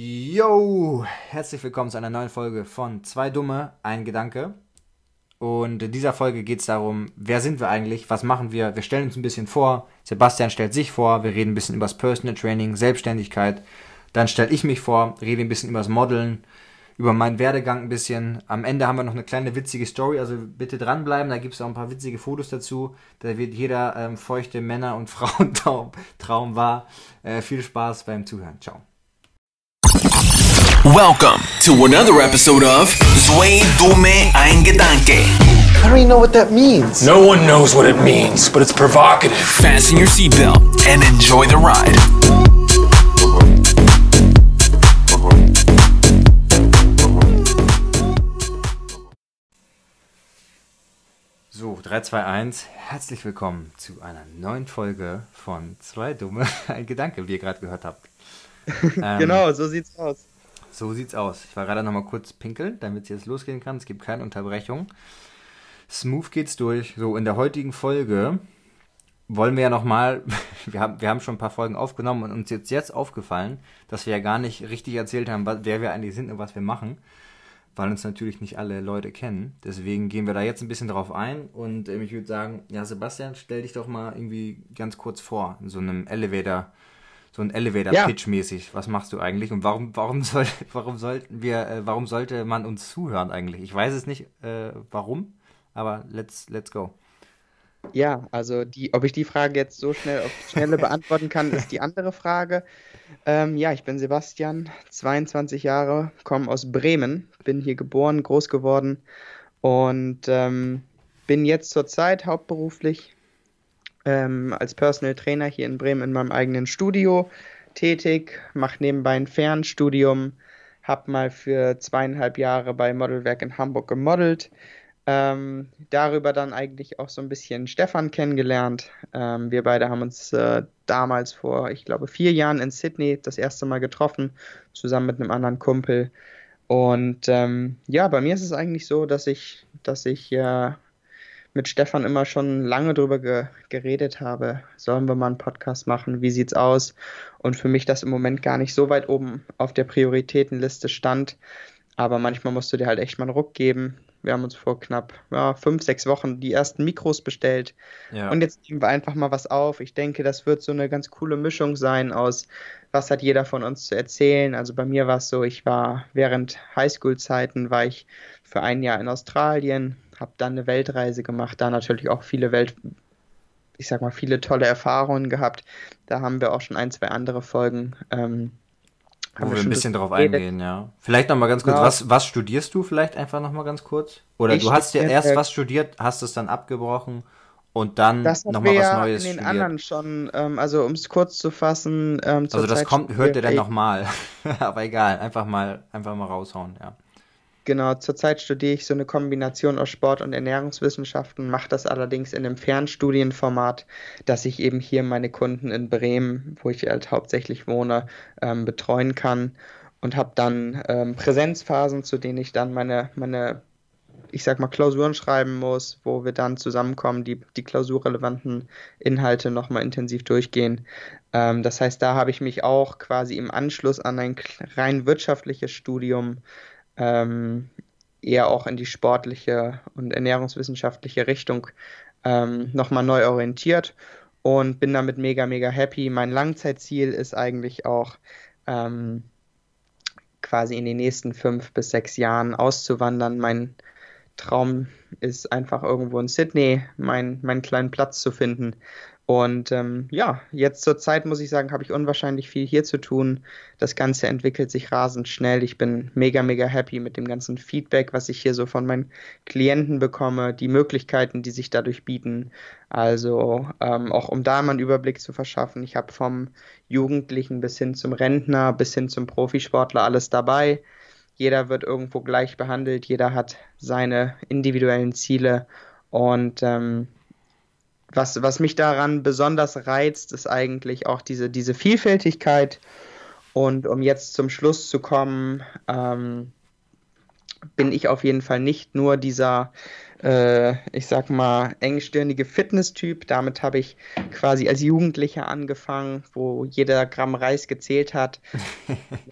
Yo, herzlich willkommen zu einer neuen Folge von Zwei Dumme, ein Gedanke. Und in dieser Folge geht es darum, wer sind wir eigentlich, was machen wir? Wir stellen uns ein bisschen vor, Sebastian stellt sich vor, wir reden ein bisschen über das Personal Training, Selbstständigkeit. Dann stelle ich mich vor, rede ein bisschen über das Modeln, über meinen Werdegang ein bisschen. Am Ende haben wir noch eine kleine witzige Story, also bitte dranbleiben, da gibt es auch ein paar witzige Fotos dazu. Da wird jeder feuchte Männer- und Frauentraum wahr. Viel Spaß beim Zuhören, ciao. Welcome to another episode of Zwei Dumme Ein Gedanke. I don't even know what that means. No one knows what it means, but it's provocative. Fasten your seatbelt and enjoy the ride. So, 3, 2, 1. Herzlich willkommen zu einer neuen Folge von Zwei Dumme Ein Gedanke, wie ihr gerade gehört habt. Genau, so sieht's aus. So sieht's aus. Ich war gerade nochmal kurz pinkeln, damit es jetzt losgehen kann. Es gibt keine Unterbrechung. Smooth geht's durch. So, in der heutigen Folge wollen wir ja nochmal, wir haben schon ein paar Folgen aufgenommen und uns jetzt aufgefallen, dass wir ja gar nicht richtig erzählt haben, wer wir eigentlich sind und was wir machen, weil uns natürlich nicht alle Leute kennen. Deswegen gehen wir da jetzt ein bisschen drauf ein und ich würde sagen, ja Sebastian, stell dich doch mal irgendwie ganz kurz vor, in so einem Elevator. So ein Elevator-Pitch-mäßig. Was machst du eigentlich? Und warum sollte man uns zuhören eigentlich? Ich weiß es nicht, warum, aber let's go. Ja, also ob ich die Frage jetzt so schnell auf die Schnelle beantworten kann, ist die andere Frage. Ja, ich bin Sebastian, 22 Jahre, komme aus Bremen, bin hier geboren, groß geworden und bin jetzt zurzeit hauptberuflich als Personal Trainer hier in Bremen in meinem eigenen Studio tätig, mache nebenbei ein Fernstudium, habe mal für 2,5 Jahre bei Modelwerk in Hamburg gemodelt, darüber dann eigentlich auch so ein bisschen Stefan kennengelernt. Wir beide haben uns damals vor, ich glaube, 4 Jahren in Sydney das erste Mal getroffen, zusammen mit einem anderen Kumpel. Und ja, bei mir ist es eigentlich so, dass ich mit Stefan immer schon lange drüber geredet habe, sollen wir mal einen Podcast machen, wie sieht's aus? Und für mich das im Moment gar nicht so weit oben auf der Prioritätenliste stand, aber manchmal musst du dir halt echt mal einen Ruck geben. Wir haben uns vor knapp 5-6 Wochen die ersten Mikros bestellt und jetzt nehmen wir einfach mal was auf. Ich denke, das wird so eine ganz coole Mischung sein aus, was hat jeder von uns zu erzählen. Also bei mir war es so, ich war während Highschool-Zeiten, war ich für 1 Jahr in Australien, habe dann eine Weltreise gemacht, da natürlich auch viele tolle Erfahrungen gehabt. Da haben wir auch schon 1-2 andere Folgen. Wo wir ein bisschen drauf eingehen, ja. Vielleicht nochmal ganz kurz, was studierst du vielleicht einfach nochmal ganz kurz? Oder du hast ja erst was studiert, hast es dann abgebrochen und dann nochmal was Neues studiert. Das haben wir in den anderen schon, also um es kurz zu fassen. Also das kommt, hört ihr dann nochmal. Aber egal, einfach mal raushauen, ja. Genau, zurzeit studiere ich so eine Kombination aus Sport- und Ernährungswissenschaften, mache das allerdings in einem Fernstudienformat, dass ich eben hier meine Kunden in Bremen, wo ich halt hauptsächlich wohne, betreuen kann und habe dann Präsenzphasen, zu denen ich dann meine Klausuren schreiben muss, wo wir dann zusammenkommen, die klausurrelevanten Inhalte nochmal intensiv durchgehen. Das heißt, da habe ich mich auch quasi im Anschluss an ein rein wirtschaftliches Studium eher auch in die sportliche und ernährungswissenschaftliche Richtung nochmal neu orientiert und bin damit mega, mega happy. Mein Langzeitziel ist eigentlich auch quasi in den nächsten 5-6 Jahren auszuwandern. Mein Traum ist einfach irgendwo in Sydney meinen kleinen Platz zu finden. Und ja, jetzt zur Zeit muss ich sagen, habe ich unwahrscheinlich viel hier zu tun. Das Ganze entwickelt sich rasend schnell. Ich bin mega, mega happy mit dem ganzen Feedback, was ich hier so von meinen Klienten bekomme, die Möglichkeiten, die sich dadurch bieten. Also auch um da mal einen Überblick zu verschaffen. Ich habe vom Jugendlichen bis hin zum Rentner, bis hin zum Profisportler alles dabei. Jeder wird irgendwo gleich behandelt. Jeder hat seine individuellen Ziele und was mich daran besonders reizt, ist eigentlich auch diese Vielfältigkeit. Und um jetzt zum Schluss zu kommen, bin ich auf jeden Fall nicht nur dieser, ich sag mal, engstirnige Fitness-Typ. Damit habe ich quasi als Jugendlicher angefangen, wo jeder Gramm Reis gezählt hat.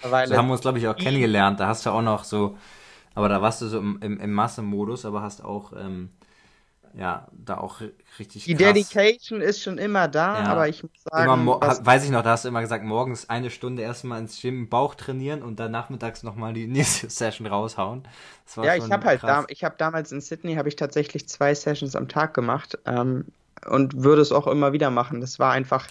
So haben wir uns, glaube ich, auch kennengelernt. Da hast du auch noch so, aber da warst du so im Masse-Modus, aber hast auch, ja, da auch richtig krass. Die Dedication ist schon immer da, ja, aber ich muss sagen... weiß ich noch, da hast du immer gesagt, morgens eine Stunde erstmal ins Gym Bauch trainieren und dann nachmittags nochmal die nächste Session raushauen. Das war ja, ich habe halt damals in Sydney habe ich tatsächlich 2 Sessions am Tag gemacht und würde es auch immer wieder machen. Das war einfach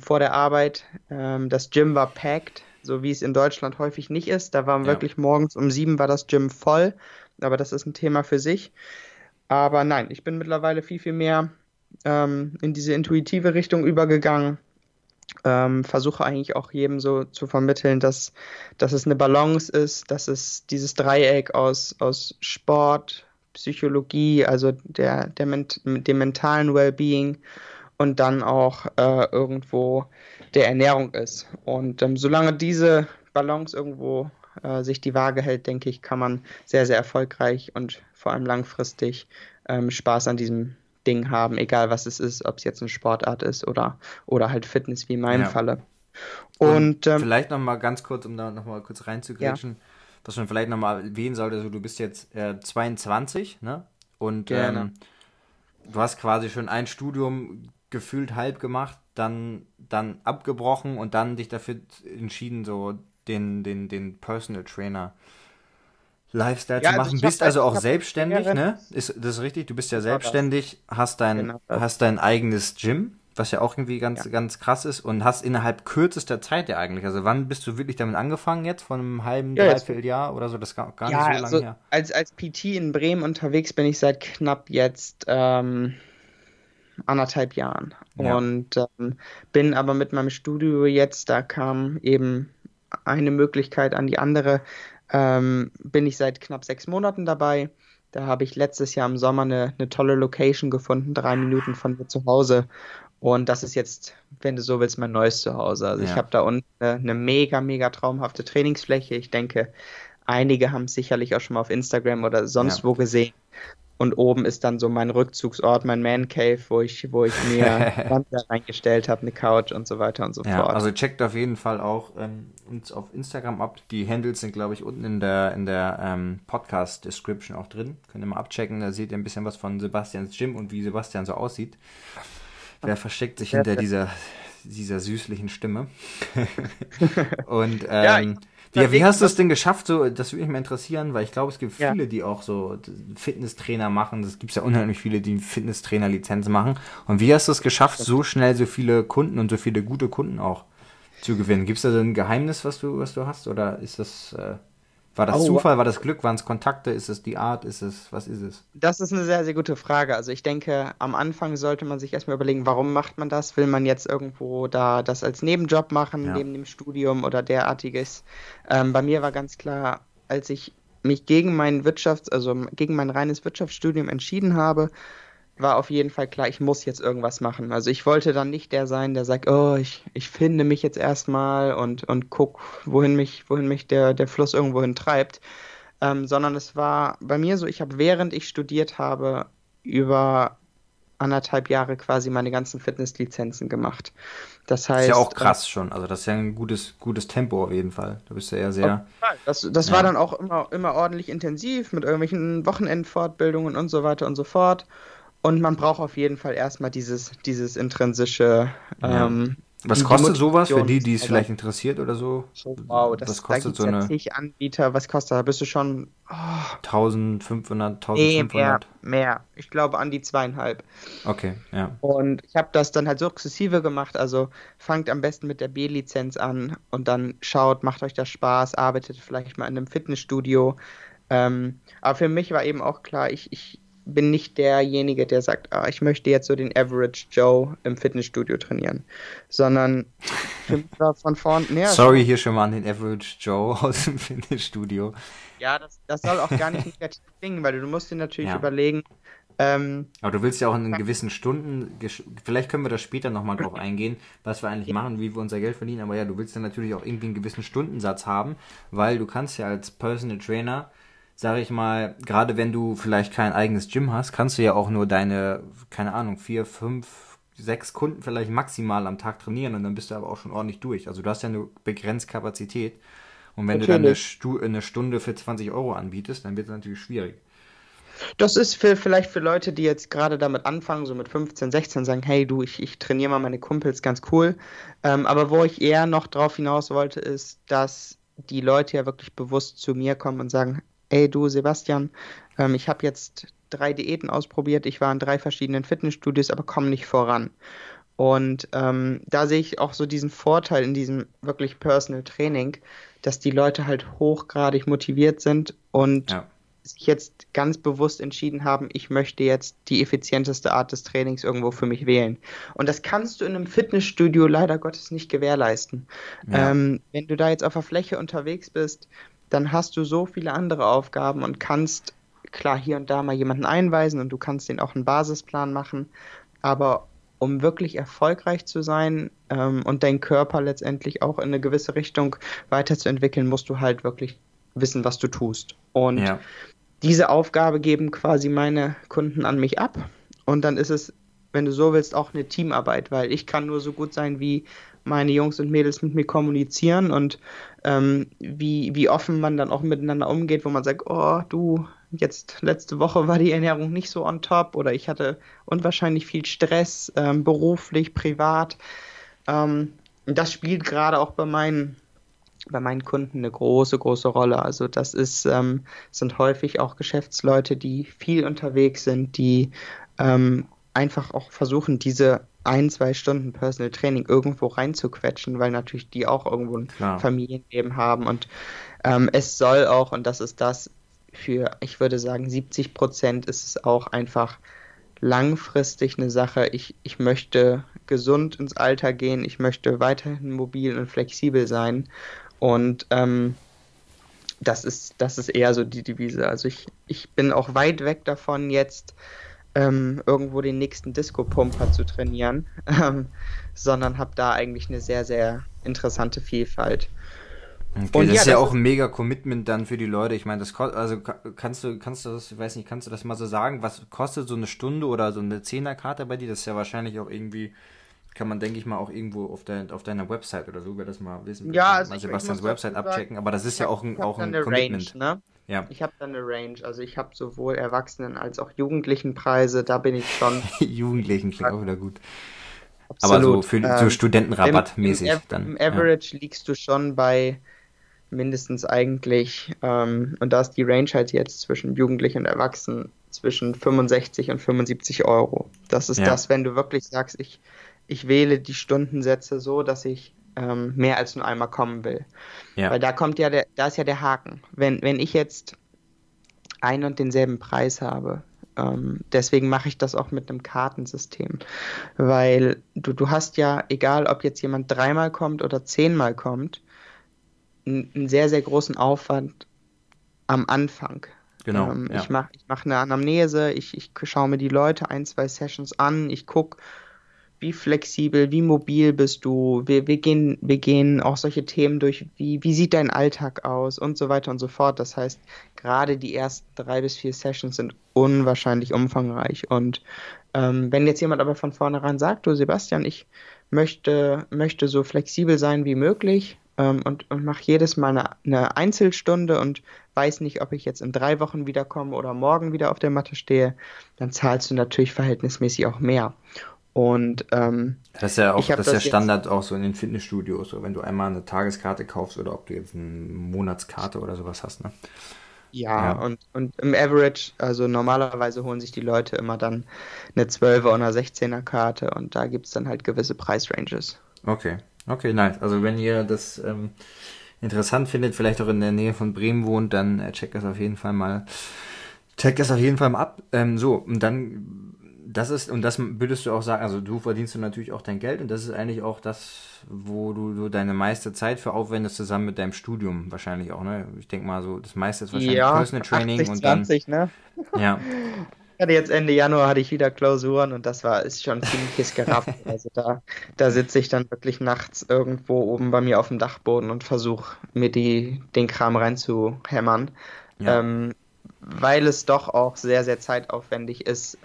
vor der Arbeit, das Gym war packed, so wie es in Deutschland häufig nicht ist. Da waren wirklich morgens um 7 war das Gym voll, aber das ist ein Thema für sich. Aber nein, ich bin mittlerweile viel, viel mehr in diese intuitive Richtung übergegangen. Versuche eigentlich auch jedem so zu vermitteln, dass es eine Balance ist, dass es dieses Dreieck aus Sport, Psychologie, also dem mentalen Wellbeing und dann auch irgendwo der Ernährung ist. Und solange diese Balance irgendwo sich die Waage hält, denke ich, kann man sehr, sehr erfolgreich und vor allem langfristig Spaß an diesem Ding haben, egal was es ist, ob es jetzt eine Sportart ist oder halt Fitness wie in meinem Falle. Und vielleicht nochmal ganz kurz, um da nochmal kurz reinzugrätschen, dass man vielleicht nochmal erwähnen sollte, also du bist jetzt 22, ne? Und du hast quasi schon ein Studium gefühlt halb gemacht, dann abgebrochen und dann dich dafür entschieden, so den Personal Trainer Lifestyle zu machen. Bist also auch selbstständig, ne? Ist das richtig? Du bist ja selbstständig, hast dein eigenes Gym, was ja auch irgendwie ganz krass ist und hast innerhalb kürzester Zeit ja eigentlich, also wann bist du wirklich damit angefangen jetzt? Von einem halben, dreiviertel Jahr oder so? Das gar nicht so lange her. Als PT in Bremen unterwegs bin ich seit knapp jetzt 1,5 Jahren und bin aber mit meinem Studio jetzt, da kam eben eine Möglichkeit an die andere, bin ich seit knapp 6 Monaten dabei. Da habe ich letztes Jahr im Sommer eine tolle Location gefunden, 3 Minuten von mir zu Hause. Und das ist jetzt, wenn du so willst, mein neues Zuhause. Also ich habe da unten eine mega, mega traumhafte Trainingsfläche. Ich denke, einige haben es sicherlich auch schon mal auf Instagram oder sonst wo gesehen. Und oben ist dann so mein Rückzugsort, mein Man Cave, wo ich mir Fernseher reingestellt habe, eine Couch und so weiter und so fort. Also checkt auf jeden Fall auch uns auf Instagram ab. Die Handles sind, glaube ich, unten in der Podcast-Description auch drin. Könnt ihr mal abchecken, da seht ihr ein bisschen was von Sebastians Gym und wie Sebastian so aussieht. Wer versteckt sich hinter dieser süßlichen Stimme? Und wie hast du es denn geschafft? So, das würde mich mal interessieren, weil ich glaube, es gibt viele, die auch so Fitnesstrainer machen. Es gibt ja unheimlich viele, die Fitnesstrainer-Lizenz machen. Und wie hast du es geschafft, so schnell so viele Kunden und so viele gute Kunden auch zu gewinnen? Gibt es da so ein Geheimnis, was du hast? Oder ist das... War das Zufall? War das Glück? Waren es Kontakte? Ist es die Art? Was ist es? Das ist eine sehr, sehr gute Frage. Also ich denke, am Anfang sollte man sich erstmal überlegen, warum macht man das? Will man jetzt irgendwo da das als Nebenjob machen, neben dem Studium oder derartiges? Bei mir war ganz klar, als ich mich gegen mein reines Wirtschaftsstudium entschieden habe, war auf jeden Fall klar, ich muss jetzt irgendwas machen. Also ich wollte dann nicht der sein, der sagt, oh, ich finde mich jetzt erstmal und guck, wohin mich der Fluss irgendwohin treibt. Sondern es war bei mir so, ich habe, während ich studiert habe, über 1,5 Jahre quasi meine ganzen Fitnesslizenzen gemacht. Das heißt, das ist ja auch krass schon, also das ist ja ein gutes Tempo auf jeden Fall. Du bist ja eher sehr... Das war dann auch immer ordentlich intensiv mit irgendwelchen Wochenendfortbildungen und so weiter und so fort. Und man braucht auf jeden Fall erstmal dieses intrinsische... was kostet sowas für die es vielleicht interessiert oder so? Oh, wow, was kostet da so eine... Ja, Anbieter, was kostet da? Bist du schon... 1.500, 1.500? Nee, mehr. Ich glaube an die 2,5. Okay, ja. Und ich habe das dann halt sukzessive gemacht, also fangt am besten mit der B-Lizenz an und dann schaut, macht euch das Spaß, arbeitet vielleicht mal in einem Fitnessstudio. Aber für mich war eben auch klar, ich bin nicht derjenige, der sagt, ich möchte jetzt so den Average Joe im Fitnessstudio trainieren, sondern von vorn... Nee, sorry, hier schon mal an den Average Joe aus dem Fitnessstudio. Ja, das soll auch gar nicht negativ klingen, weil du musst dir natürlich überlegen... aber du willst ja auch in gewissen Stunden, vielleicht können wir da später nochmal drauf eingehen, was wir eigentlich machen, wie wir unser Geld verdienen, aber ja, du willst ja natürlich auch irgendwie einen gewissen Stundensatz haben, weil du kannst ja als Personal Trainer sage ich mal, gerade wenn du vielleicht kein eigenes Gym hast, kannst du ja auch nur deine, keine Ahnung, 4, 5, 6 Kunden vielleicht maximal am Tag trainieren und dann bist du aber auch schon ordentlich durch. Also du hast ja eine begrenzte Kapazität und wenn natürlich du dann eine Stunde für 20 Euro anbietest, dann wird es natürlich schwierig. Das ist vielleicht für Leute, die jetzt gerade damit anfangen, so mit 15, 16, sagen, hey du, ich trainiere mal meine Kumpels, ganz cool. Aber wo ich eher noch drauf hinaus wollte, ist, dass die Leute ja wirklich bewusst zu mir kommen und sagen, hey du Sebastian, ich habe jetzt 3 Diäten ausprobiert, ich war in 3 verschiedenen Fitnessstudios, aber komme nicht voran. Und da sehe ich auch so diesen Vorteil in diesem wirklich Personal Training, dass die Leute halt hochgradig motiviert sind und sich jetzt ganz bewusst entschieden haben, ich möchte jetzt die effizienteste Art des Trainings irgendwo für mich wählen. Und das kannst du in einem Fitnessstudio leider Gottes nicht gewährleisten. Ja. Wenn du da jetzt auf der Fläche unterwegs bist, dann hast du so viele andere Aufgaben und kannst, klar, hier und da mal jemanden einweisen und du kannst den auch einen Basisplan machen. Aber um wirklich erfolgreich zu sein und deinen Körper letztendlich auch in eine gewisse Richtung weiterzuentwickeln, musst du halt wirklich wissen, was du tust. Und diese Aufgabe geben quasi meine Kunden an mich ab. Und dann ist es, wenn du so willst, auch eine Teamarbeit, weil ich kann nur so gut sein, wie meine Jungs und Mädels mit mir kommunizieren und wie offen man dann auch miteinander umgeht, wo man sagt, oh du, jetzt letzte Woche war die Ernährung nicht so on top oder ich hatte unwahrscheinlich viel Stress, beruflich, privat. Das spielt gerade auch bei meinen Kunden eine große, große Rolle. Also das ist, sind häufig auch Geschäftsleute, die viel unterwegs sind, die einfach auch versuchen, diese 1-2 Stunden Personal Training irgendwo reinzuquetschen, weil natürlich die auch irgendwo ein Familienleben haben. Und es soll auch, und das ist das für, ich würde sagen, 70% ist es auch einfach langfristig eine Sache. Ich möchte gesund ins Alter gehen, ich möchte weiterhin mobil und flexibel sein. Und das ist eher so die Devise. Also ich bin auch weit weg davon, jetzt irgendwo den nächsten Disco-Pumper zu trainieren, sondern habe da eigentlich eine sehr, sehr interessante Vielfalt. Okay, und das ist ja auch ein mega Commitment dann für die Leute. Ich meine, das kostet, also kannst du das, ich weiß nicht, kannst du das mal so sagen? Was kostet so eine Stunde oder so eine 10er-Karte bei dir? Das ist ja wahrscheinlich auch irgendwie, kann man, denke ich mal, auch irgendwo auf deiner Website oder so, wer das mal wissen, ja, also mal Sebastians Website abchecken, aber das ist ja auch ein Commitment. Range, ne? Ja. Ich habe da eine Range, also ich habe sowohl Erwachsenen- als auch Jugendlichenpreise, da bin ich schon... Jugendlichen klingt auch wieder gut. Absolut. Aber so für so Studentenrabattmäßig dann. Im Average liegst du schon bei mindestens eigentlich, und da ist die Range halt jetzt zwischen Jugendlich und Erwachsenen zwischen 65 und 75 Euro. Das ist das, wenn du wirklich sagst, ich wähle die Stundensätze so, dass ich mehr als nur einmal kommen will. Ja. Weil da kommt ja da ist ja der Haken. Wenn ich jetzt einen und denselben Preis habe, deswegen mache ich das auch mit einem Kartensystem. Weil du hast ja, egal ob jetzt jemand 3-mal kommt oder 10-mal kommt, einen sehr, sehr großen Aufwand am Anfang. Genau, Ich mach eine Anamnese, ich schaue mir die Leute 1-2 Sessions an, ich gucke, wie flexibel, wie mobil bist du? Wir gehen auch solche Themen durch, wie sieht dein Alltag aus und so weiter und so fort. Das heißt, gerade die ersten 3 bis 4 Sessions sind unwahrscheinlich umfangreich. Und wenn jetzt jemand aber von vornherein sagt, du Sebastian, ich möchte so flexibel sein wie möglich und mache jedes Mal eine Einzelstunde und weiß nicht, ob ich jetzt in 3 Wochen wiederkomme oder morgen wieder auf der Matte stehe, dann zahlst du natürlich verhältnismäßig auch mehr. Und das ist ja auch das Standard auch so in den Fitnessstudios, so wenn du einmal eine Tageskarte kaufst oder ob du jetzt eine Monatskarte oder sowas hast, ne? Ja, und im Average, also normalerweise holen sich die Leute immer dann eine 12er oder eine 16er Karte und da gibt es dann halt gewisse Preisranges. Okay, nice. Also wenn ihr das interessant findet, vielleicht auch in der Nähe von Bremen wohnt, dann checkt das auf jeden Fall mal ab. Und dann... Das würdest du auch sagen, also du verdienst du natürlich auch dein Geld und das ist eigentlich auch das, wo du deine meiste Zeit für aufwendest, zusammen mit deinem Studium wahrscheinlich auch, ne? Ich denke mal so, das meiste ist wahrscheinlich Personal Training 80, und dann... 20, ne? Ja. Jetzt Ende Januar hatte ich wieder Klausuren und ist schon ein ziemliches Geraffel. Also da sitze ich dann wirklich nachts irgendwo oben bei mir auf dem Dachboden und versuche mir den Kram reinzuhämmern. Ja. weil es doch auch sehr, sehr zeitaufwendig ist.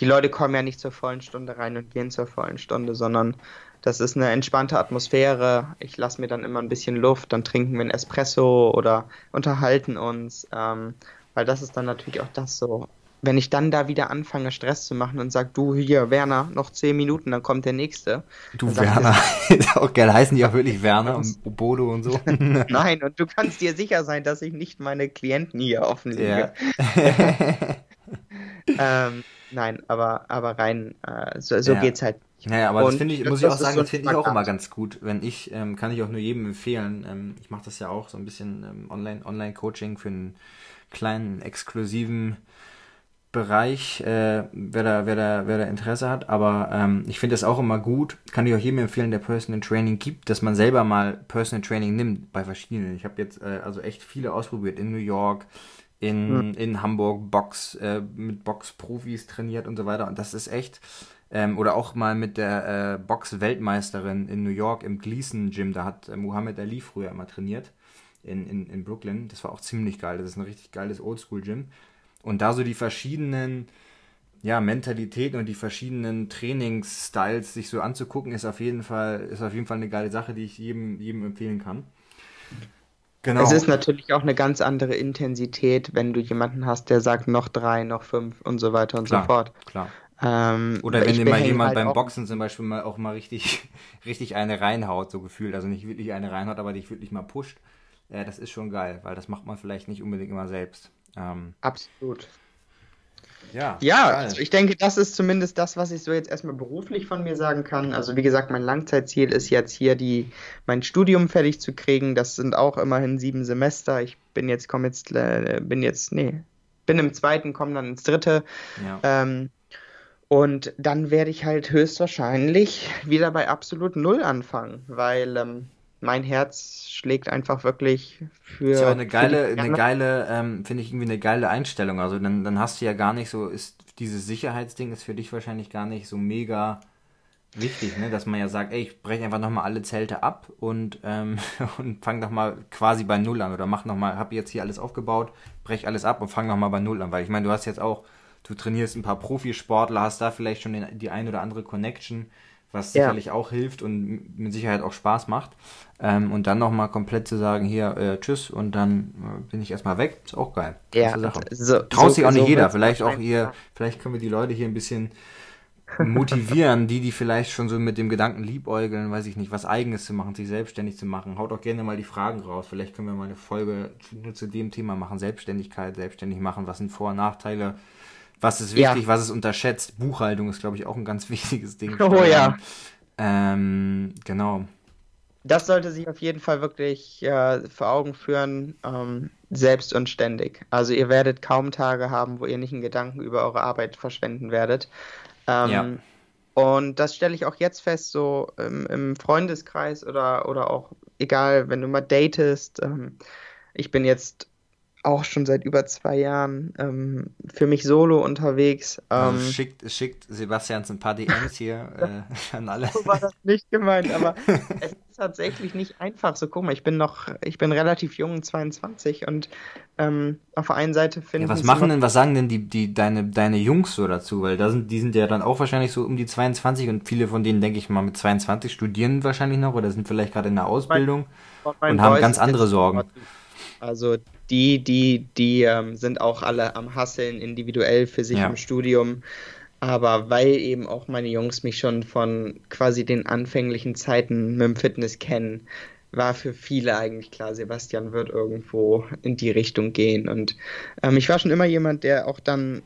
Die Leute kommen ja nicht zur vollen Stunde rein und gehen zur vollen Stunde, sondern das ist eine entspannte Atmosphäre. Ich lasse mir dann immer ein bisschen Luft, dann trinken wir einen Espresso oder unterhalten uns, weil das ist dann natürlich auch das so. Wenn ich dann da wieder anfange, Stress zu machen und sage, du hier, Werner, noch 10 Minuten, dann kommt der Nächste. Du, Werner, ist auch geil, heißen die auch wirklich Werner und Bodo und so? Nein, und du kannst dir sicher sein, dass ich nicht meine Klienten hier offenlege. Yeah. Nein, aber rein, so ja. Geht's halt. Naja, aber und das finde ich, muss ich auch sagen, so das finde ich auch immer ganz gut, wenn ich, kann ich auch nur jedem empfehlen, ich mache das ja auch so ein bisschen Online-Coaching für einen kleinen, exklusiven Bereich, wer da Interesse hat, aber ich finde das auch immer gut, kann ich auch jedem empfehlen, der Personal Training gibt, dass man selber mal Personal Training nimmt bei verschiedenen. Ich habe jetzt also echt viele ausprobiert, in New York, in Hamburg, mit Boxprofis trainiert und so weiter, und das ist echt, oder auch mal mit der Box-Weltmeisterin in New York im Gleason-Gym, da hat Muhammad Ali früher immer trainiert, in Brooklyn, das war auch ziemlich geil, das ist ein richtig geiles Oldschool-Gym. Und da so die verschiedenen Mentalitäten und die verschiedenen Trainingsstyles sich so anzugucken, ist auf jeden Fall eine geile Sache, die ich jedem empfehlen kann. Genau. Es ist natürlich auch eine ganz andere Intensität, wenn du jemanden hast, der sagt, noch 3, noch 5 und so weiter und klar, so fort. Klar. Oder wenn dir mal jemand halt beim Boxen zum Beispiel auch mal richtig eine reinhaut, so gefühlt. Also nicht wirklich eine reinhaut, aber dich wirklich mal pusht. Das ist schon geil, weil das macht man vielleicht nicht unbedingt immer selbst. Absolut. Ja, also ich denke, das ist zumindest das, was ich so jetzt erstmal beruflich von mir sagen kann. Also wie gesagt, mein Langzeitziel ist jetzt hier mein Studium fertig zu kriegen. Das sind auch immerhin 7 Semester. Ich bin im zweiten, komme dann ins dritte. Ja. Und dann werde ich halt höchstwahrscheinlich wieder bei absolut null anfangen, weil mein Herz schlägt einfach wirklich für. Ist ja auch eine geile Einstellung. Also dann hast du ja gar nicht so, dieses Sicherheitsding ist für dich wahrscheinlich gar nicht so mega wichtig, ne? Dass man ja sagt, ey, ich breche einfach nochmal alle Zelte ab und fang nochmal quasi bei null an, oder hab jetzt hier alles aufgebaut, brech alles ab und fang nochmal bei null an, weil ich meine, du trainierst ein paar Profisportler, hast da vielleicht schon die ein oder andere Connection, was sicherlich auch hilft und mit Sicherheit auch Spaß macht. Und dann nochmal komplett zu sagen, hier, tschüss, und dann bin ich erstmal weg, ist auch geil. Ja, traut sich auch nicht jeder. Vielleicht können wir die Leute hier ein bisschen motivieren, die vielleicht schon so mit dem Gedanken liebäugeln, weiß ich nicht, was Eigenes zu machen, sich selbstständig zu machen. Haut auch gerne mal die Fragen raus. Vielleicht können wir mal eine Folge nur zu dem Thema machen, Selbstständigkeit, selbstständig machen, was sind Vor- und Nachteile, was ist wichtig, was ist unterschätzt. Buchhaltung ist, glaube ich, auch ein ganz wichtiges Ding. Oh ja. Genau. Das sollte sich auf jeden Fall wirklich vor Augen führen, selbst und ständig. Also ihr werdet kaum Tage haben, wo ihr nicht einen Gedanken über eure Arbeit verschwenden werdet. Und das stelle ich auch jetzt fest, so im Freundeskreis oder auch, egal, wenn du mal datest. Ich bin jetzt auch schon seit über 2 Jahren für mich solo unterwegs. Also schickt Sebastians ein paar DMs hier an alle. So war das nicht gemeint, aber es ist tatsächlich nicht einfach. So, guck mal, ich bin relativ jung, 22, und auf der einen Seite finde ich. Ja, was sagen denn deine Jungs so dazu? Weil die sind ja dann auch wahrscheinlich so um die 22, und viele von denen, denke ich mal, mit 22 studieren wahrscheinlich noch oder sind vielleicht gerade in der Ausbildung und haben ganz andere Sorgen. Also die sind auch alle am Hasseln, individuell für sich im Studium. Aber weil eben auch meine Jungs mich schon von quasi den anfänglichen Zeiten mit dem Fitness kennen, war für viele eigentlich klar, Sebastian wird irgendwo in die Richtung gehen. Und ich war schon immer jemand, der auch dann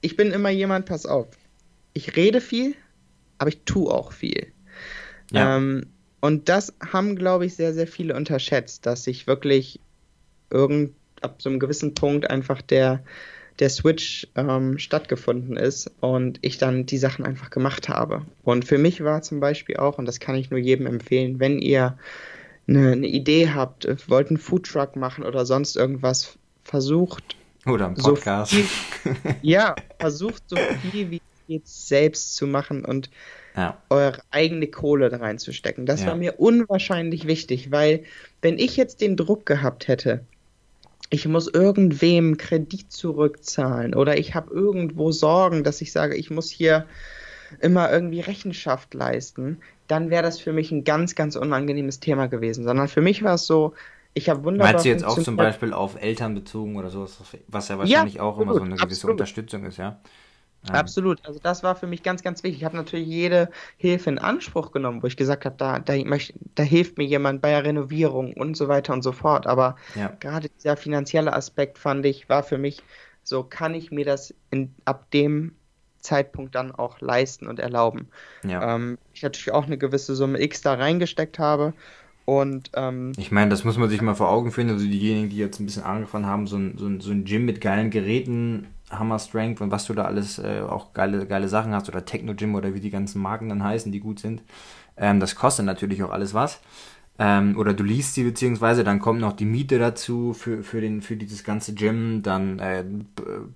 ich bin immer jemand, pass auf, ich rede viel, aber ich tue auch viel. Ja. Und das haben, glaube ich, sehr, sehr viele unterschätzt, dass sich wirklich ab so einem gewissen Punkt einfach der Switch stattgefunden ist und ich dann die Sachen einfach gemacht habe. Und für mich war zum Beispiel auch, und das kann ich nur jedem empfehlen, wenn ihr eine Idee habt, wollt einen Foodtruck machen oder sonst irgendwas, versucht... Oder einen Podcast. Versucht so viel wie es geht selbst zu machen und eure eigene Kohle da reinzustecken. Das war mir unwahrscheinlich wichtig, weil wenn ich jetzt den Druck gehabt hätte, ich muss irgendwem Kredit zurückzahlen oder ich habe irgendwo Sorgen, dass ich sage, ich muss hier immer irgendwie Rechenschaft leisten, dann wäre das für mich ein ganz, ganz unangenehmes Thema gewesen. Sondern für mich war es so, ich habe wunderbar... Meinst du jetzt auch zum Beispiel auf Eltern bezogen oder sowas, was ja wahrscheinlich auch immer so eine gewisse Unterstützung ist, ja? Absolut, also das war für mich ganz, ganz wichtig. Ich habe natürlich jede Hilfe in Anspruch genommen, wo ich gesagt habe, da hilft mir jemand bei der Renovierung und so weiter und so fort. Aber gerade dieser finanzielle Aspekt, fand ich, war für mich so, kann ich mir das ab dem Zeitpunkt dann auch leisten und erlauben. Ja. Ich natürlich auch eine gewisse Summe X da reingesteckt habe. Und ich meine, das muss man sich mal vor Augen führen. Also diejenigen, die jetzt ein bisschen angefangen haben, so ein Gym mit geilen Geräten, Hammer Strength und was du da alles auch geile Sachen hast oder Techno Gym oder wie die ganzen Marken dann heißen, die gut sind. Das kostet natürlich auch alles was. Oder du least sie, beziehungsweise dann kommt noch die Miete dazu für dieses ganze Gym. Dann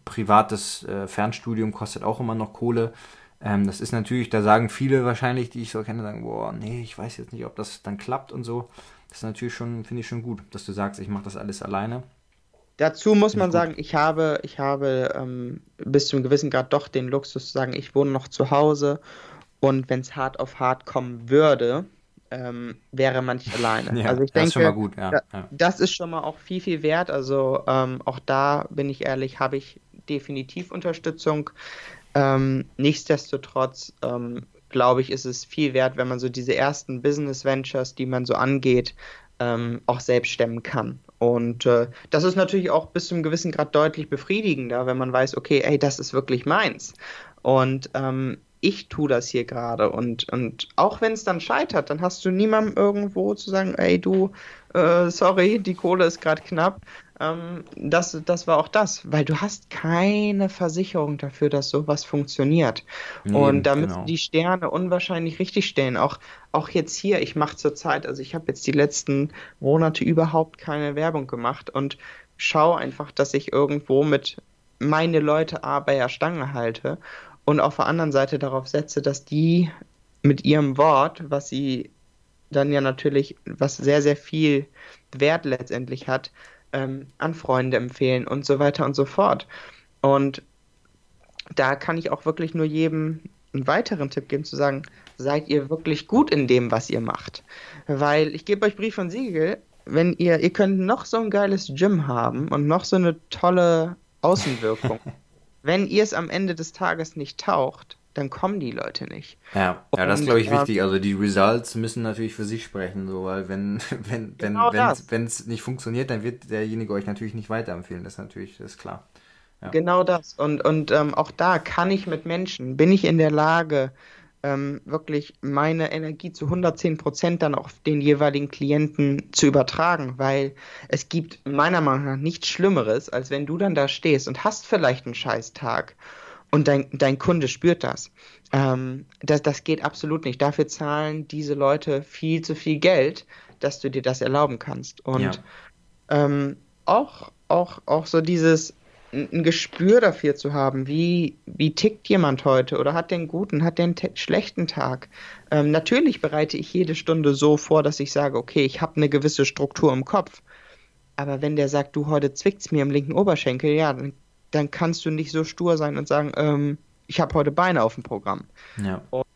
privates Fernstudium kostet auch immer noch Kohle. Das ist natürlich, da sagen viele wahrscheinlich, die ich so kenne, sagen, boah, nee, ich weiß jetzt nicht, ob das dann klappt und so. Das ist natürlich schon, finde ich schon gut, dass du sagst, ich mache das alles alleine. Dazu muss man sagen, ich habe bis zu einem gewissen Grad doch den Luxus zu sagen, ich wohne noch zu Hause und wenn es hart auf hart kommen würde, wäre man nicht alleine. Ja, also ich denke, das ist schon mal gut. Ja. Das ist schon mal auch viel, viel wert. Also auch da, bin ich ehrlich, habe ich definitiv Unterstützung. Nichtsdestotrotz, glaube ich, ist es viel wert, wenn man so diese ersten Business-Ventures, die man so angeht, auch selbst stemmen kann. Und das ist natürlich auch bis zu einem gewissen Grad deutlich befriedigender, wenn man weiß, okay, ey, das ist wirklich meins. Und ich tue das hier gerade. Und auch wenn es dann scheitert, dann hast du niemandem irgendwo zu sagen, ey, du, sorry, die Kohle ist gerade knapp. Das war auch das, weil du hast keine Versicherung dafür, dass sowas funktioniert. Und da müssen die Sterne unwahrscheinlich richtig stehen. Auch jetzt hier, ich mache zurzeit, also ich habe jetzt die letzten Monate überhaupt keine Werbung gemacht und schaue einfach, dass ich irgendwo mit meine Leute bei der Stange halte und auf der anderen Seite darauf setze, dass die mit ihrem Wort, was sie dann ja natürlich, was sehr, sehr viel Wert letztendlich hat, an Freunde empfehlen und so weiter und so fort. Und da kann ich auch wirklich nur jedem einen weiteren Tipp geben, zu sagen, seid ihr wirklich gut in dem, was ihr macht? Weil ich gebe euch Brief und Siegel, wenn ihr könnt noch so ein geiles Gym haben und noch so eine tolle Außenwirkung. Wenn ihr es am Ende des Tages nicht taucht, dann kommen die Leute nicht. Ja, das ist, glaube ich, wichtig. Also die Results müssen natürlich für sich sprechen, so, weil wenn es nicht funktioniert, dann wird derjenige euch natürlich nicht weiterempfehlen. Das ist klar. Ja. Genau das. Und auch da bin ich in der Lage, wirklich meine Energie zu 110% dann auf den jeweiligen Klienten zu übertragen, weil es gibt meiner Meinung nach nichts Schlimmeres, als wenn du dann da stehst und hast vielleicht einen Scheißtag. Und dein Kunde spürt das. Das geht absolut nicht. Dafür zahlen diese Leute viel zu viel Geld, dass du dir das erlauben kannst. Und auch so dieses ein Gespür dafür zu haben, wie tickt jemand heute oder hat der einen guten, hat der einen schlechten Tag. Natürlich bereite ich jede Stunde so vor, dass ich sage, okay, ich habe eine gewisse Struktur im Kopf. Aber wenn der sagt, du, heute zwickt's mir im linken Oberschenkel, ja, dann kannst du nicht so stur sein und sagen, ich habe heute Beine auf dem Programm. Ja, und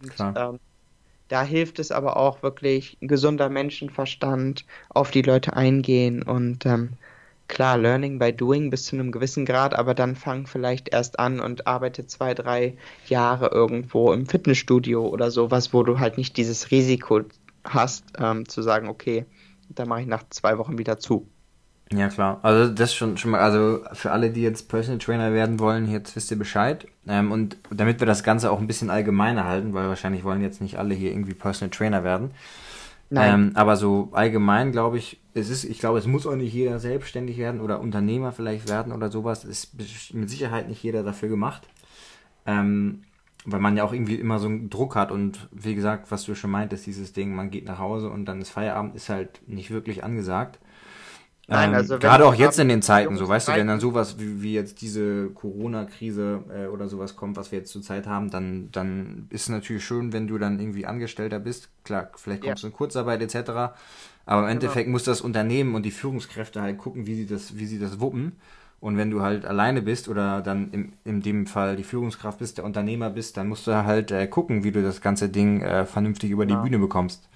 da hilft es aber auch wirklich, ein gesunder Menschenverstand, auf die Leute eingehen und klar, Learning by Doing bis zu einem gewissen Grad, aber dann fang vielleicht erst an und arbeite 2-3 Jahre irgendwo im Fitnessstudio oder sowas, wo du halt nicht dieses Risiko hast, zu sagen, okay, da mache ich nach 2 Wochen wieder zu. Ja, klar. Also das schon mal, also für alle, die jetzt Personal Trainer werden wollen, jetzt wisst ihr Bescheid. Und damit wir das Ganze auch ein bisschen allgemeiner halten, weil wahrscheinlich wollen jetzt nicht alle hier irgendwie Personal Trainer werden. Nein. Aber so allgemein, glaube ich, es muss auch nicht jeder selbstständig werden oder Unternehmer vielleicht werden oder sowas. Ist mit Sicherheit nicht jeder dafür gemacht. Weil man ja auch irgendwie immer so einen Druck hat und wie gesagt, was du schon meintest, dieses Ding, man geht nach Hause und dann ist Feierabend, ist halt nicht wirklich angesagt. Nein, also gerade auch jetzt in den Zeiten, so weißt du, wenn dann sowas wie jetzt diese Corona-Krise oder sowas kommt, was wir jetzt zurzeit haben, dann ist es natürlich schön, wenn du dann irgendwie Angestellter bist. Klar, vielleicht kommst du in Kurzarbeit etc. Aber im Endeffekt muss das Unternehmen und die Führungskräfte halt gucken, wie sie das wuppen. Und wenn du halt alleine bist oder dann in dem Fall die Führungskraft bist, der Unternehmer bist, dann musst du halt gucken, wie du das ganze Ding vernünftig über die Bühne bekommst.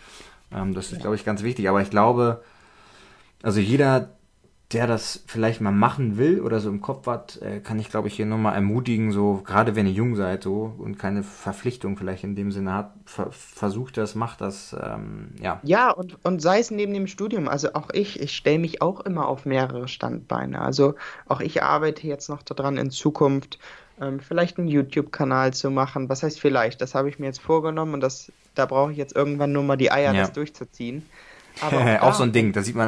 Das ist, glaube ich, ganz wichtig. Aber ich glaube, also jeder, der das vielleicht mal machen will oder so im Kopf hat, kann ich, glaube ich, hier nochmal ermutigen, so gerade wenn ihr jung seid so und keine Verpflichtung vielleicht in dem Sinne hat, versucht das, macht das, ja. Ja, und sei es neben dem Studium, also auch ich stelle mich auch immer auf mehrere Standbeine, also auch ich arbeite jetzt noch daran, in Zukunft vielleicht einen YouTube-Kanal zu machen, was heißt vielleicht, das habe ich mir jetzt vorgenommen und da brauche ich jetzt irgendwann nur mal die Eier, das durchzuziehen. Aber auch so ein Ding, da sieht man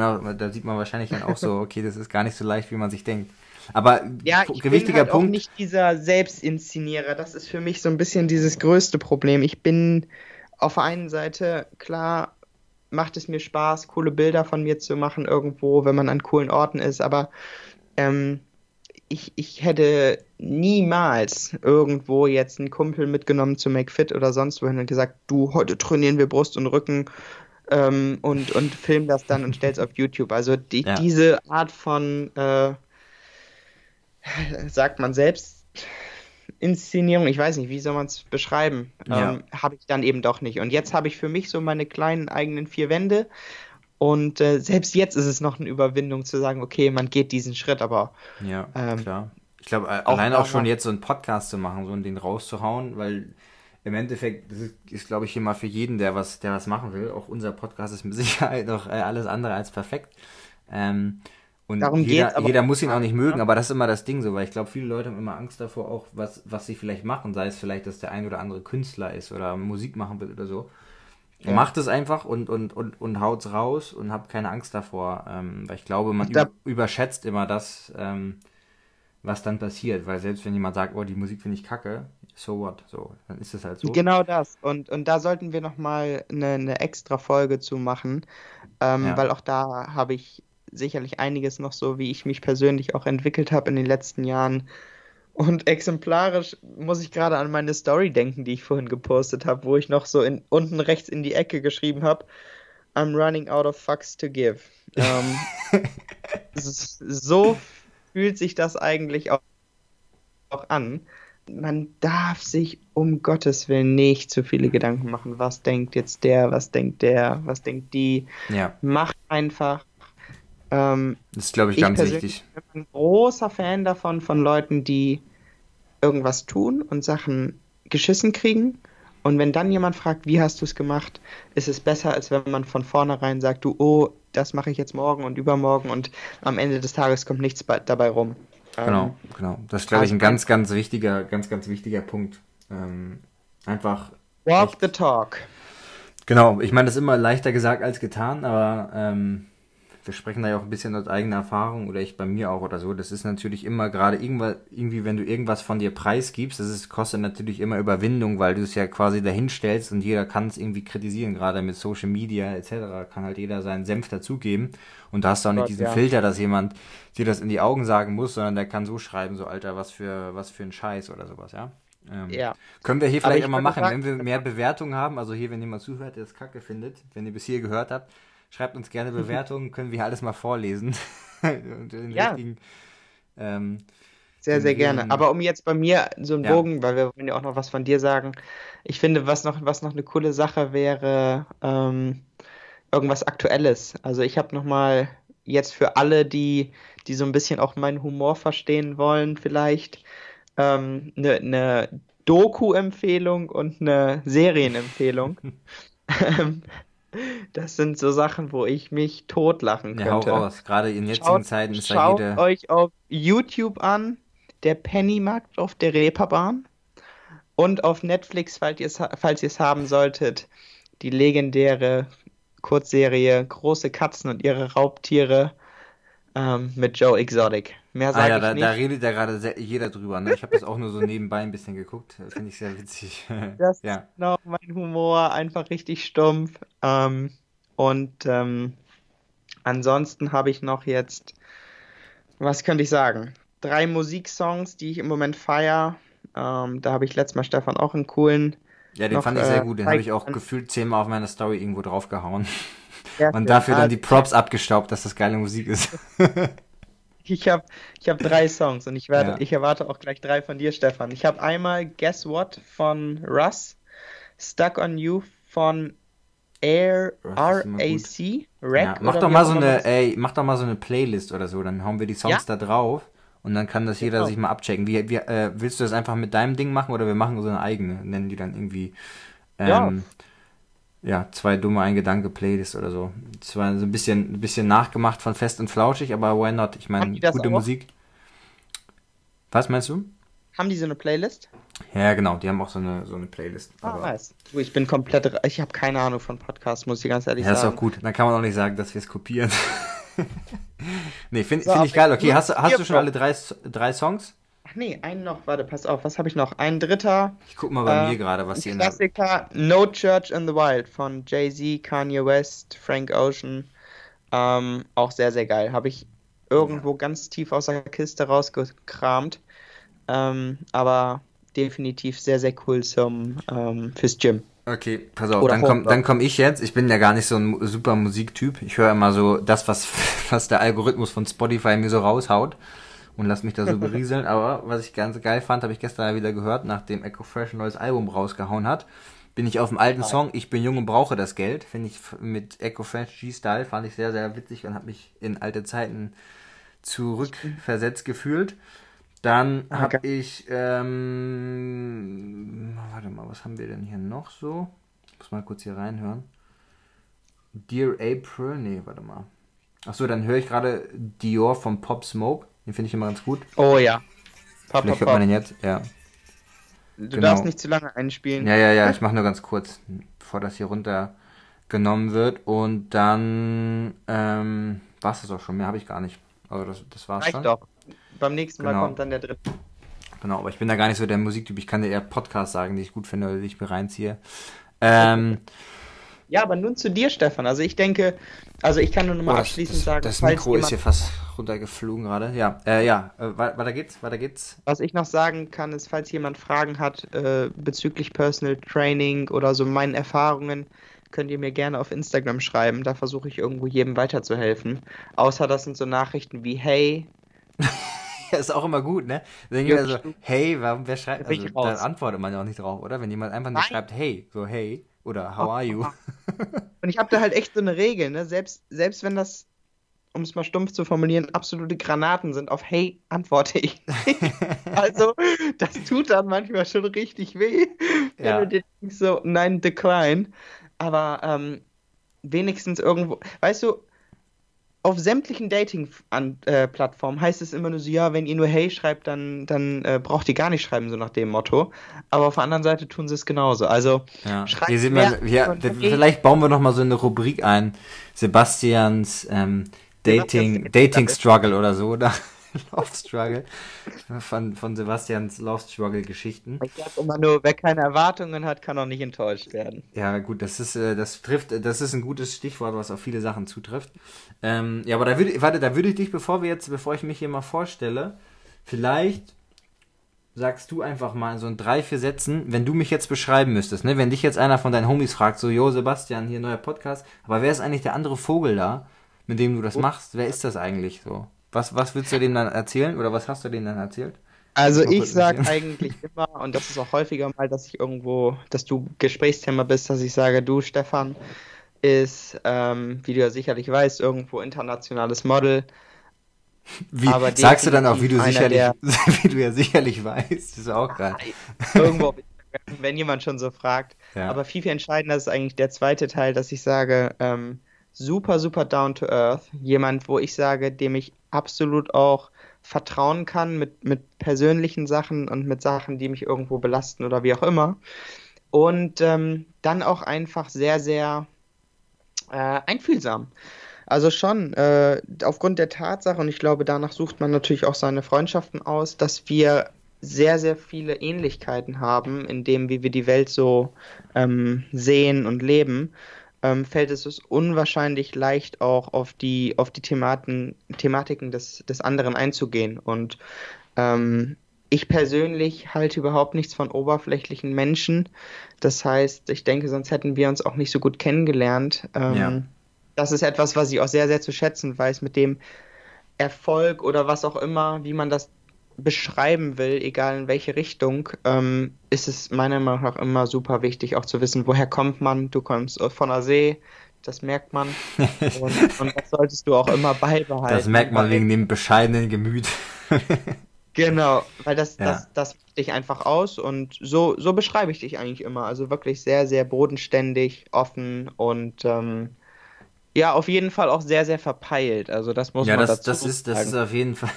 wahrscheinlich dann auch so, okay, das ist gar nicht so leicht, wie man sich denkt. Aber ja, ich bin halt auch nicht dieser Selbstinszenierer, das ist für mich so ein bisschen dieses größte Problem. Ich bin auf der einen Seite, klar, macht es mir Spaß, coole Bilder von mir zu machen irgendwo, wenn man an coolen Orten ist, aber ich hätte niemals irgendwo jetzt einen Kumpel mitgenommen zu McFit oder sonst wohin und gesagt, du, heute trainieren wir Brust und Rücken, und film das dann und stell's auf YouTube. Also diese Art von, sagt man selbst, Inszenierung, ich weiß nicht, wie soll man es beschreiben, habe ich dann eben doch nicht. Und jetzt habe ich für mich so meine kleinen eigenen 4 Wände und selbst jetzt ist es noch eine Überwindung zu sagen, okay, man geht diesen Schritt, aber... Ja, klar. Ich glaube, alleine auch schon jetzt so einen Podcast zu machen, so den rauszuhauen, weil... Im Endeffekt, das ist glaube ich, hier mal für jeden, der was machen will. Auch unser Podcast ist mit Sicherheit noch alles andere als perfekt. Und jeder muss ihn auch nicht mögen, aber das ist immer das Ding so, weil ich glaube, viele Leute haben immer Angst davor, auch was sie vielleicht machen, sei es vielleicht, dass der ein oder andere Künstler ist oder Musik machen will oder so. Ja. Macht es einfach und haut's raus und habt keine Angst davor, weil ich glaube, man überschätzt immer das, was dann passiert, weil selbst wenn jemand sagt, oh, die Musik finde ich kacke, so what, so, dann ist das halt so. Genau das und da sollten wir nochmal eine extra Folge zu machen, weil auch da habe ich sicherlich einiges noch so, wie ich mich persönlich auch entwickelt habe in den letzten Jahren und exemplarisch muss ich gerade an meine Story denken, die ich vorhin gepostet habe, wo ich noch so unten rechts in die Ecke geschrieben habe, I'm running out of fucks to give. So fühlt sich das eigentlich auch an. Man darf sich um Gottes Willen nicht zu viele Gedanken machen. Was denkt jetzt der? Was denkt der? Was denkt die? Ja. Macht einfach. Das ist, glaube ich, ganz wichtig. Ich bin ein großer Fan davon, von Leuten, die irgendwas tun und Sachen geschissen kriegen. Und wenn dann jemand fragt, wie hast du es gemacht, ist es besser, als wenn man von vornherein sagt, du, oh, das mache ich jetzt morgen und übermorgen und am Ende des Tages kommt nichts dabei rum. Genau. Das ist, glaube ich, ein ganz wichtiger Punkt. Einfach walk the talk. Genau, ich meine, das ist immer leichter gesagt als getan, aber wir sprechen da ja auch ein bisschen aus eigener Erfahrung oder ich bei mir auch oder so. Das ist natürlich immer gerade irgendwie, wenn du irgendwas von dir preisgibst, kostet natürlich immer Überwindung, weil du es ja quasi dahinstellst und jeder kann es irgendwie kritisieren, gerade mit Social Media etc. kann halt jeder seinen Senf dazugeben und da hast du auch nicht diesen Filter, dass jemand dir das in die Augen sagen muss, sondern der kann so schreiben, so Alter, was für ein Scheiß oder sowas, ja. Können wir hier vielleicht immer machen, wenn wir mehr Bewertungen haben, also hier, wenn jemand zuhört, der es kacke findet, wenn ihr bis hier gehört habt, schreibt uns gerne Bewertungen, können wir alles mal vorlesen. Und sehr, sehr gerne. Aber um jetzt bei mir so einen Bogen, weil wir wollen ja auch noch was von dir sagen. Ich finde, was noch eine coole Sache wäre, irgendwas Aktuelles. Also ich habe nochmal jetzt für alle, die so ein bisschen auch meinen Humor verstehen wollen, vielleicht eine Doku-Empfehlung und eine Serienempfehlung. Das sind so Sachen, wo ich mich totlachen könnte. Ja, hau raus. Gerade in jetzigen Zeiten ist da jede... Schaut euch auf YouTube an, der Pennymarkt auf der Reeperbahn und auf Netflix, falls ihr es haben solltet, die legendäre Kurzserie Große Katzen und ihre Raubtiere mit Joe Exotic. Mehr sage ich nicht. Da redet ja gerade jeder drüber. Ne? Ich habe das auch nur so nebenbei ein bisschen geguckt. Finde ich sehr witzig. Das ist genau mein Humor. Einfach richtig stumpf. Und Ansonsten habe ich noch jetzt, was könnte ich sagen? 3 Musiksongs, die ich im Moment feiere. Da habe ich letztes Mal Stefan auch einen coolen. Ja, den noch, fand ich sehr gut. Den habe ich auch gefühlt 10-mal auf meiner Story irgendwo draufgehauen. Ja, und dafür dann die Props abgestaubt, dass das geile Musik ist. Ich hab 3 Songs und ich erwarte auch gleich 3 von dir, Stefan. Ich habe einmal Guess What von Russ, Stuck on You von R.A.C. Ja, mach doch mal so eine Playlist oder so, dann hauen wir die Songs da drauf und dann kann das jeder sich mal abchecken. Willst du das einfach mit deinem Ding machen oder wir machen so eine eigene, nennen die dann irgendwie 2 dumme, ein Gedanke Playlist oder so. Das war so ein bisschen nachgemacht von Fest und Flauschig, aber why not? Ich meine, gute auch? Musik. Was meinst du? Haben die so eine Playlist? Ja, genau, die haben auch so eine Playlist. Nice. Ich bin komplett, ich habe keine Ahnung von Podcasts, muss ich ganz ehrlich sagen. Ja, ist auch gut. Dann kann man auch nicht sagen, dass wir es kopieren. Nee, find ich geil. Okay, hast du schon alle 3 Songs? Ach nee, einen noch, warte, pass auf, was habe ich noch? Ein dritter. Ich guck mal bei mir gerade, was hier in der... Klassiker No Church in the Wild von Jay-Z, Kanye West, Frank Ocean. Auch sehr, sehr geil. Habe ich irgendwo ganz tief aus der Kiste rausgekramt. Aber definitiv sehr, sehr cool fürs Gym. Okay, pass auf, dann komm ich jetzt. Ich bin ja gar nicht so ein super Musiktyp. Ich höre immer so das, was der Algorithmus von Spotify mir so raushaut. Und lass mich da so berieseln, aber was ich ganz geil fand, habe ich gestern wieder gehört, nachdem Echo Fresh ein neues Album rausgehauen hat, bin ich auf dem alten Song Ich bin jung und brauche das Geld, finde ich mit Echo Fresh G-Style, fand ich sehr, sehr witzig und habe mich in alte Zeiten zurückversetzt gefühlt. Dann habe ich, warte mal, was haben wir denn hier noch so? Ich muss mal kurz hier reinhören. Dear April, nee, warte mal. Achso, dann höre ich gerade Dior von Pop Smoke. Den finde ich immer ganz gut. Oh ja. Vielleicht hört man den jetzt, ja. Du darfst nicht zu lange einspielen. Ja, ich mache nur ganz kurz, bevor das hier runtergenommen wird. Und dann war es das auch schon, mehr habe ich gar nicht. Also das war's schon. Reicht doch. Beim nächsten Mal kommt dann der dritte. Genau, aber ich bin da gar nicht so der Musiktyp. Ich kann dir eher Podcasts sagen, die ich gut finde oder die ich mir reinziehe. Ja, aber nun zu dir, Stefan. Also ich denke, ich kann nur nochmal abschließend sagen... Das Mikro ist hier fast runtergeflogen gerade. Weiter geht's. Was ich noch sagen kann, ist, falls jemand Fragen hat bezüglich Personal Training oder so meinen Erfahrungen, könnt ihr mir gerne auf Instagram schreiben. Da versuche ich irgendwo jedem weiterzuhelfen. Außer das sind so Nachrichten wie, hey... ist auch immer gut, ne? Dann geht so, hey, wer schreibt... Also, da antwortet man ja auch nicht drauf, oder? Wenn jemand einfach nur schreibt, hey, so hey... Oder how are you? Und ich habe da halt echt so eine Regel, ne? Selbst wenn das, um es mal stumpf zu formulieren, absolute Granaten sind, auf hey antworte ich. Also, das tut dann manchmal schon richtig weh, wenn du dir denkst so, nein, decline. Aber wenigstens irgendwo, weißt du, auf sämtlichen Dating-Plattformen heißt es immer nur so, ja, wenn ihr nur hey schreibt, dann braucht ihr gar nicht schreiben, so nach dem Motto. Aber auf der anderen Seite tun sie es genauso. Also schreibt mehr. Vielleicht bauen wir nochmal so eine Rubrik ein. Sebastians Dating-Struggle oder so. Oder Love-Struggle. Von Sebastians Love-Struggle-Geschichten. Ich sag immer nur, wer keine Erwartungen hat, kann auch nicht enttäuscht werden. Ja, gut, das ist ein gutes Stichwort, was auf viele Sachen zutrifft. Aber da würde ich dich, bevor ich mich hier mal vorstelle, vielleicht sagst du einfach mal in so 3-4 Sätzen, wenn du mich jetzt beschreiben müsstest, ne? Wenn dich jetzt einer von deinen Homies fragt, so, jo, Sebastian, hier neuer Podcast, aber wer ist eigentlich der andere Vogel da, mit dem du das machst? Wer ist das eigentlich so? Was willst du denen dann erzählen oder was hast du denen dann erzählt? Also ich sage eigentlich immer, und das ist auch häufiger mal, dass du Gesprächsthema bist, dass ich sage, du Stefan ist, wie du ja sicherlich weißt, irgendwo internationales Model. Sagst du dann auch, wie du ja sicherlich weißt, ist auch geil. Irgendwo auf Instagram, wenn jemand schon so fragt. Ja. Aber viel entscheidender ist eigentlich der zweite Teil, dass ich sage, super, super down to earth. Jemand, wo ich sage, dem ich absolut auch vertrauen kann mit persönlichen Sachen und mit Sachen, die mich irgendwo belasten oder wie auch immer. Und dann auch einfach sehr, sehr einfühlsam. Also schon aufgrund der Tatsache, und ich glaube, danach sucht man natürlich auch seine Freundschaften aus, dass wir sehr, sehr viele Ähnlichkeiten haben in dem, wie wir die Welt so sehen und leben. fällt es unwahrscheinlich leicht, auch auf die Thematiken des anderen einzugehen. Und ich persönlich halte überhaupt nichts von oberflächlichen Menschen. Das heißt, ich denke, sonst hätten wir uns auch nicht so gut kennengelernt. Ja. Das ist etwas, was ich auch sehr, sehr zu schätzen weiß, mit dem Erfolg oder was auch immer, wie man das beschreiben will, egal in welche Richtung, ist es meiner Meinung nach immer super wichtig, auch zu wissen, woher kommt man. Du kommst von der See, das merkt man. Und das solltest du auch immer beibehalten. Das merkt man wegen dem bescheidenen Gemüt. Genau, weil das macht dich einfach aus, und so beschreibe ich dich eigentlich immer. Also wirklich sehr, sehr bodenständig, offen und ja, auf jeden Fall auch sehr, sehr verpeilt. Also das muss man dazu sagen. Ja, das ist auf jeden Fall.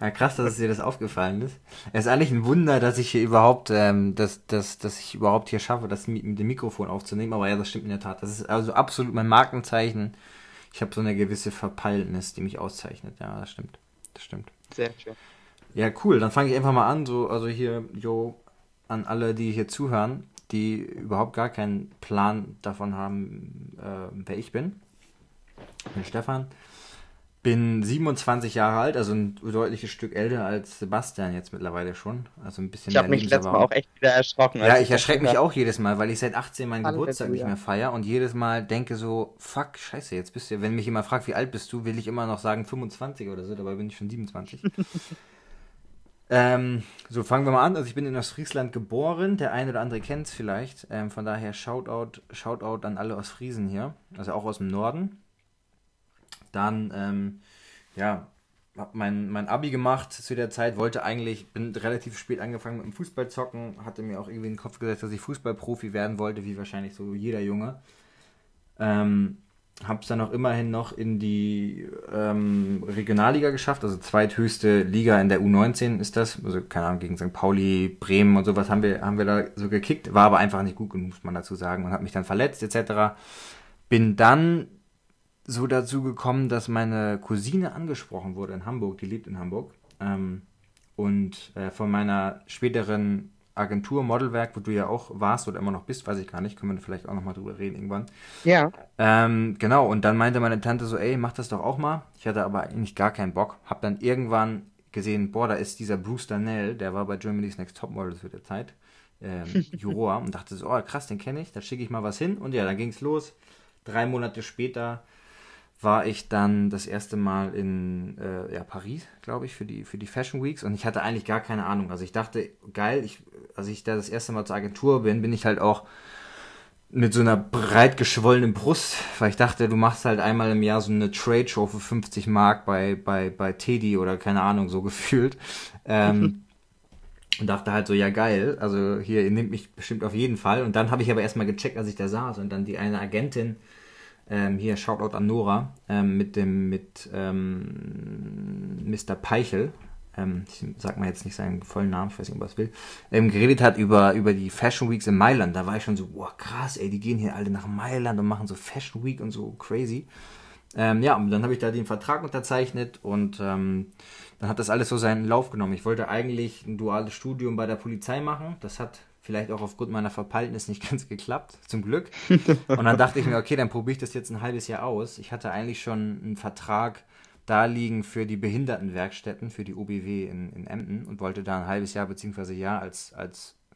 Ja, krass, dass es dir das aufgefallen ist. Es ist eigentlich ein Wunder, dass ich hier überhaupt, dass ich überhaupt hier schaffe, das mit dem Mikrofon aufzunehmen. Aber ja, das stimmt in der Tat. Das ist also absolut mein Markenzeichen. Ich habe so eine gewisse Verpeiltnis, die mich auszeichnet. Ja, das stimmt. Das stimmt. Sehr schön. Ja, cool. Dann fange ich einfach mal an. So, also hier, an alle, die hier zuhören, die überhaupt gar keinen Plan davon haben, wer ich bin. Ich bin Stefan, bin 27 Jahre alt, also ein deutliches Stück älter als Sebastian jetzt mittlerweile schon. Also ein bisschen. Ich habe mich letztes Mal auch echt wieder erschrocken. Ja, ich erschrecke mich auch jedes Mal, weil ich seit 18 meinen Geburtstag nicht mehr feiere und jedes Mal denke so, fuck, scheiße, jetzt bist du, wenn mich jemand fragt, wie alt bist du, will ich immer noch sagen 25 oder so, dabei bin ich schon 27. So, fangen wir mal an. Also ich bin in Ostfriesland geboren, der eine oder andere kennt es vielleicht, von daher Shoutout an alle Ostfriesen hier, also auch aus dem Norden. Dann, hab mein Abi gemacht zu der Zeit, bin relativ spät angefangen mit dem Fußballzocken, hatte mir auch irgendwie in den Kopf gesetzt, dass ich Fußballprofi werden wollte, wie wahrscheinlich so jeder Junge. Hab's dann auch immerhin noch in die Regionalliga geschafft, also zweithöchste Liga in der U19 ist das, also keine Ahnung, gegen St. Pauli, Bremen und sowas haben wir da so gekickt, war aber einfach nicht gut genug, muss man dazu sagen, und habe mich dann verletzt etc. Bin dann so dazu gekommen, dass meine Cousine angesprochen wurde in Hamburg, die lebt in Hamburg, und von meiner späteren Agentur Modelwerk, wo du ja auch warst oder immer noch bist, weiß ich gar nicht, können wir vielleicht auch nochmal drüber reden irgendwann. Ja. Genau, und dann meinte meine Tante so, ey, mach das doch auch mal. Ich hatte aber eigentlich gar keinen Bock. Hab dann irgendwann gesehen, da ist dieser Bruce Darnell, der war bei Germany's Next Topmodel zu der Zeit, Juror, und dachte so, oh krass, den kenne ich, da schicke ich mal was hin. Und ja, dann ging's los. 3 Monate später war ich dann das erste Mal in Paris, glaube ich, für die Fashion Weeks, und ich hatte eigentlich gar keine Ahnung. Also ich dachte, geil, als ich da das erste Mal zur Agentur bin ich halt auch mit so einer breit geschwollenen Brust, weil ich dachte, du machst halt einmal im Jahr so eine Trade-Show für 50 Mark bei Teddy oder keine Ahnung, so gefühlt. Und dachte halt so, ja geil, also hier, ihr nehmt mich bestimmt auf jeden Fall. Und dann habe ich aber erstmal gecheckt, als ich da saß, und dann die eine Agentin, hier Shoutout an Nora, mit Mr. Peichel, ich sag mal jetzt nicht seinen vollen Namen, ich weiß nicht, ob er es will, geredet hat über die Fashion Weeks in Mailand. Da war ich schon so, boah krass, ey, die gehen hier alle nach Mailand und machen so Fashion Week und so crazy. Und dann habe ich da den Vertrag unterzeichnet, und dann hat das alles so seinen Lauf genommen. Ich wollte eigentlich ein duales Studium bei der Polizei machen, das hat vielleicht auch aufgrund meiner Verpeiltnis nicht ganz geklappt, zum Glück. Und dann dachte ich mir, okay, dann probiere ich das jetzt ein halbes Jahr aus. Ich hatte eigentlich schon einen Vertrag da liegen für die Behindertenwerkstätten, für die OBW in Emden, und wollte da ein halbes Jahr bzw. Jahr als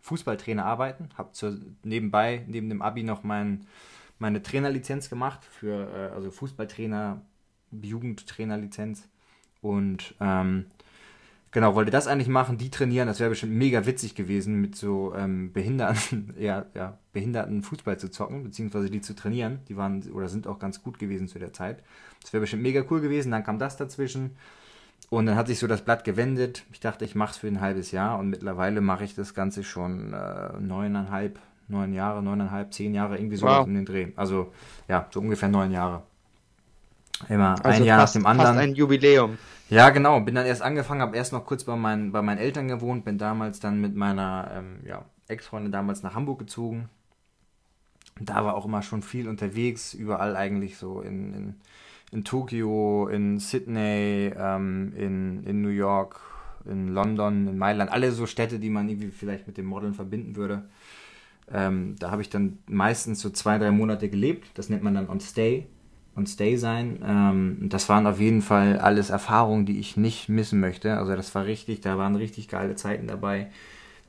Fußballtrainer arbeiten. Habe nebenbei, neben dem Abi, noch meine Trainerlizenz gemacht, also Fußballtrainer, Jugendtrainerlizenz, und genau, wollte das eigentlich machen, die trainieren, das wäre bestimmt mega witzig gewesen, mit so behinderten Fußball zu zocken, beziehungsweise die zu trainieren, die waren oder sind auch ganz gut gewesen zu der Zeit. Das wäre bestimmt mega cool gewesen, dann kam das dazwischen und dann hat sich so das Blatt gewendet. Ich dachte, ich mache es für ein halbes Jahr, und mittlerweile mache ich das Ganze schon 10 Jahre, irgendwie so um den Dreh. Also ja, so ungefähr 9 Jahre. Immer also ein Jahr nach dem anderen. Fast ein Jubiläum. Ja, genau. Bin dann erst angefangen, habe erst noch kurz bei meinen Eltern gewohnt, bin damals dann mit meiner Ex-Freundin damals nach Hamburg gezogen. Da war auch immer schon viel unterwegs, überall eigentlich so in Tokio, in Sydney, in New York, in London, in Mailand. Alle so Städte, die man irgendwie vielleicht mit dem Modeln verbinden würde. Da habe ich dann meistens so 2-3 Monate gelebt. Das nennt man dann on stay sein. Das waren auf jeden Fall alles Erfahrungen, die ich nicht missen möchte. Also das war richtig, da waren richtig geile Zeiten dabei.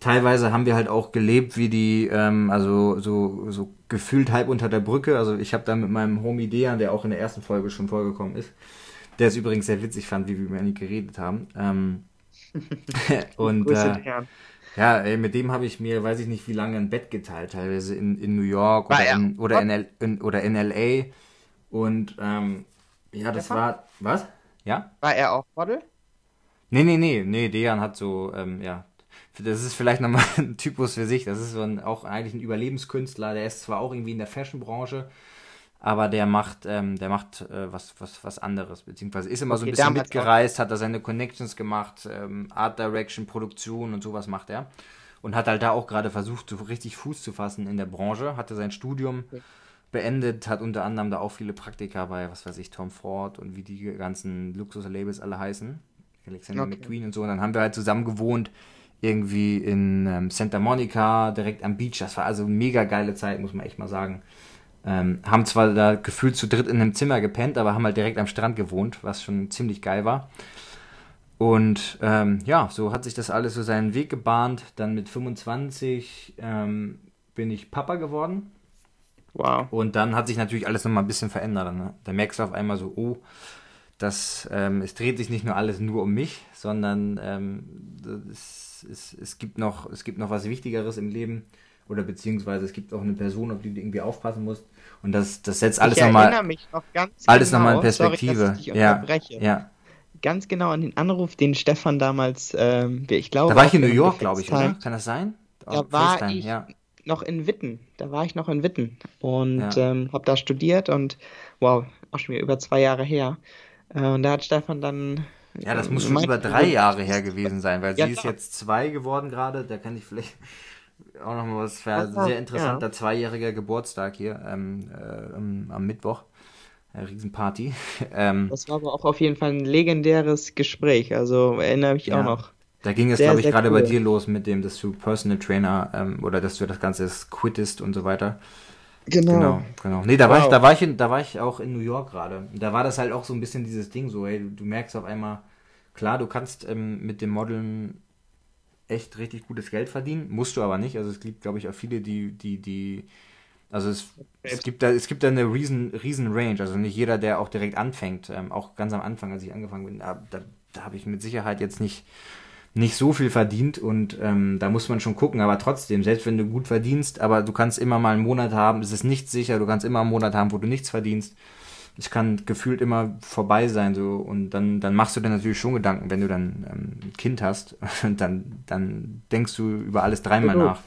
Teilweise haben wir halt auch gelebt wie die, also so gefühlt halb unter der Brücke. Also ich habe da mit meinem Homie Dejan, der auch in der ersten Folge schon vorgekommen ist, der es übrigens sehr witzig fand, wie wir über ihn geredet haben. Und ja, ey, mit dem habe ich mir, weiß ich nicht wie lange, ein Bett geteilt, teilweise in New York oder in L.A. Und ja, das war... Was? Ja? War er auch Model? Nee, Dejan hat so, ja... Das ist vielleicht nochmal ein Typus für sich. Das ist so auch eigentlich ein Überlebenskünstler. Der ist zwar auch irgendwie in der Fashion-Branche, aber der macht was anderes, beziehungsweise ist immer so ein bisschen mitgereist, hat da seine Connections gemacht, Art Direction, Produktion und sowas macht er. Und hat halt da auch gerade versucht, so richtig Fuß zu fassen in der Branche. Hatte sein Studium beendet, hat unter anderem da auch viele Praktika bei, was weiß ich, Tom Ford und wie die ganzen Luxus-Labels alle heißen. Alexander McQueen und so. Und dann haben wir halt zusammen gewohnt, irgendwie in Santa Monica, direkt am Beach. Das war also eine mega geile Zeit, muss man echt mal sagen. Haben zwar da gefühlt zu dritt in einem Zimmer gepennt, aber haben halt direkt am Strand gewohnt, was schon ziemlich geil war. Und ja, so hat sich das alles so seinen Weg gebahnt. Dann mit 25 bin ich Papa geworden. Wow. Und dann hat sich natürlich alles nochmal ein bisschen verändert. Ne? Da merkst du auf einmal so, oh, es dreht sich nicht nur alles nur um mich, sondern es gibt noch was Wichtigeres im Leben, oder beziehungsweise es gibt auch eine Person, auf die du irgendwie aufpassen musst, und das setzt alles nochmal in Perspektive. Sorry, dass ich dich unterbreche. Ja. Ganz genau an den Anruf, den Stefan damals, ich glaube... Da war ich in New York, glaube ich, oder? Kann das sein? Da war ich noch in Witten. Und habe da studiert und wow, auch schon wieder über 2 Jahre her. Und da hat Stefan dann... Ja, das muss schon über 3 Jahre her gewesen sein, weil sie ist jetzt 2 geworden gerade. Da kann ich vielleicht auch noch mal was... Sehr interessanter 2-jähriger Geburtstag hier am Mittwoch. Eine Riesenparty. Das war aber auch auf jeden Fall ein legendäres Gespräch. Also erinnere mich auch noch. Da ging es, glaube ich, gerade bei dir los mit dem, dass du Personal Trainer oder dass du das Ganze quittest und so weiter. Genau. Nee, da war ich auch in New York gerade. Da war das halt auch so ein bisschen dieses Ding so, hey, du merkst auf einmal, klar, du kannst mit dem Modeln echt richtig gutes Geld verdienen, musst du aber nicht. Also es gibt, glaube ich, auch viele, die also es gibt da eine riesen Range. Also nicht jeder, der auch direkt anfängt, auch ganz am Anfang, als ich angefangen bin, da habe ich mit Sicherheit jetzt nicht so viel verdient, und da muss man schon gucken, aber trotzdem, selbst wenn du gut verdienst, aber du kannst immer mal einen Monat haben, es ist nicht sicher, du kannst immer einen Monat haben, wo du nichts verdienst, es kann gefühlt immer vorbei sein, so, und dann machst du dir natürlich schon Gedanken, wenn du dann ein Kind hast, und dann denkst du über alles dreimal nach.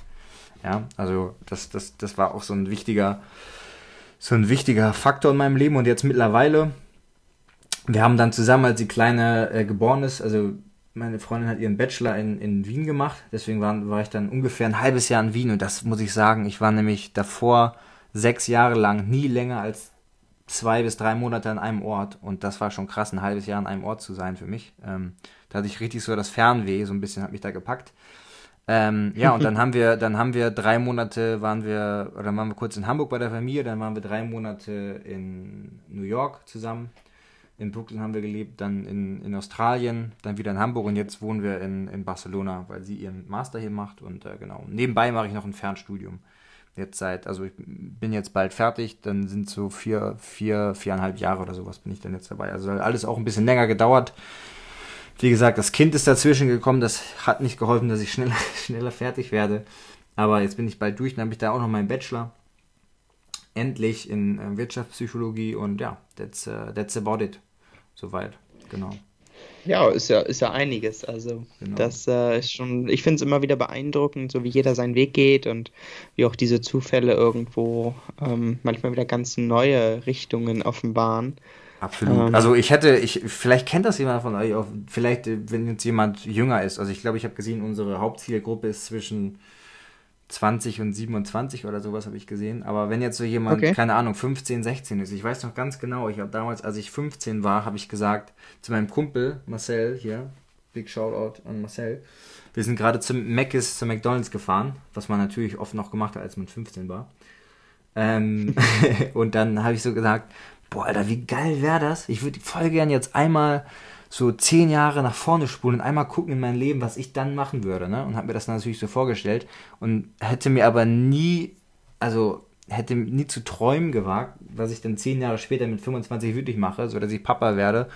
Ja, also das war auch so ein wichtiger Faktor in meinem Leben, und jetzt mittlerweile, wir haben dann zusammen, als die Kleine geboren ist, also meine Freundin hat ihren Bachelor in Wien gemacht, deswegen war ich dann ungefähr ein halbes Jahr in Wien, und das muss ich sagen, ich war nämlich davor 6 Jahre lang nie länger als 2 bis 3 Monate an einem Ort, und das war schon krass, ein halbes Jahr an einem Ort zu sein für mich. Da hatte ich richtig so das Fernweh, so ein bisschen hat mich da gepackt. Ja, und dann haben wir 3 Monate waren wir kurz in Hamburg bei der Familie, dann waren wir 3 Monate in New York zusammen. In Brooklyn haben wir gelebt, dann in Australien, dann wieder in Hamburg, und jetzt wohnen wir in Barcelona, weil sie ihren Master hier macht, und genau. Nebenbei mache ich noch ein Fernstudium. Ich bin jetzt bald fertig, dann sind so 4,5 Jahre oder sowas bin ich dann jetzt dabei. Also alles auch ein bisschen länger gedauert. Wie gesagt, das Kind ist dazwischen gekommen, das hat nicht geholfen, dass ich schneller fertig werde. Aber jetzt bin ich bald durch, dann habe ich da auch noch meinen Bachelor. Endlich in Wirtschaftspsychologie, und ja, that's about it. Soweit, genau. Ja, ist ja einiges. Also genau. Das ist schon, ich finde es immer wieder beeindruckend, so wie jeder seinen Weg geht und wie auch diese Zufälle irgendwo manchmal wieder ganz neue Richtungen offenbaren. Absolut. Also vielleicht kennt das jemand von euch auch, vielleicht wenn jetzt jemand jünger ist. Also ich glaube, ich habe gesehen, unsere Hauptzielgruppe ist zwischen 20 und 27 oder sowas, habe ich gesehen. Aber wenn jetzt so jemand, keine Ahnung, 15, 16 ist, ich weiß noch ganz genau, ich habe damals, als ich 15 war, habe ich gesagt zu meinem Kumpel Marcel hier, Big Shoutout an Marcel. Wir sind gerade zum Mc's, zum McDonald's gefahren, was man natürlich oft noch gemacht hat, als man 15 war. Und dann habe ich so gesagt, boah, Alter, wie geil wäre das? Ich würde voll gern jetzt einmal so 10 Jahre nach vorne spulen und einmal gucken in mein Leben, was ich dann machen würde, ne? Und habe mir das natürlich so vorgestellt und hätte mir aber nie, also hätte nie zu träumen gewagt, was ich dann 10 Jahre später mit 25 wirklich mache, sodass ich Papa werde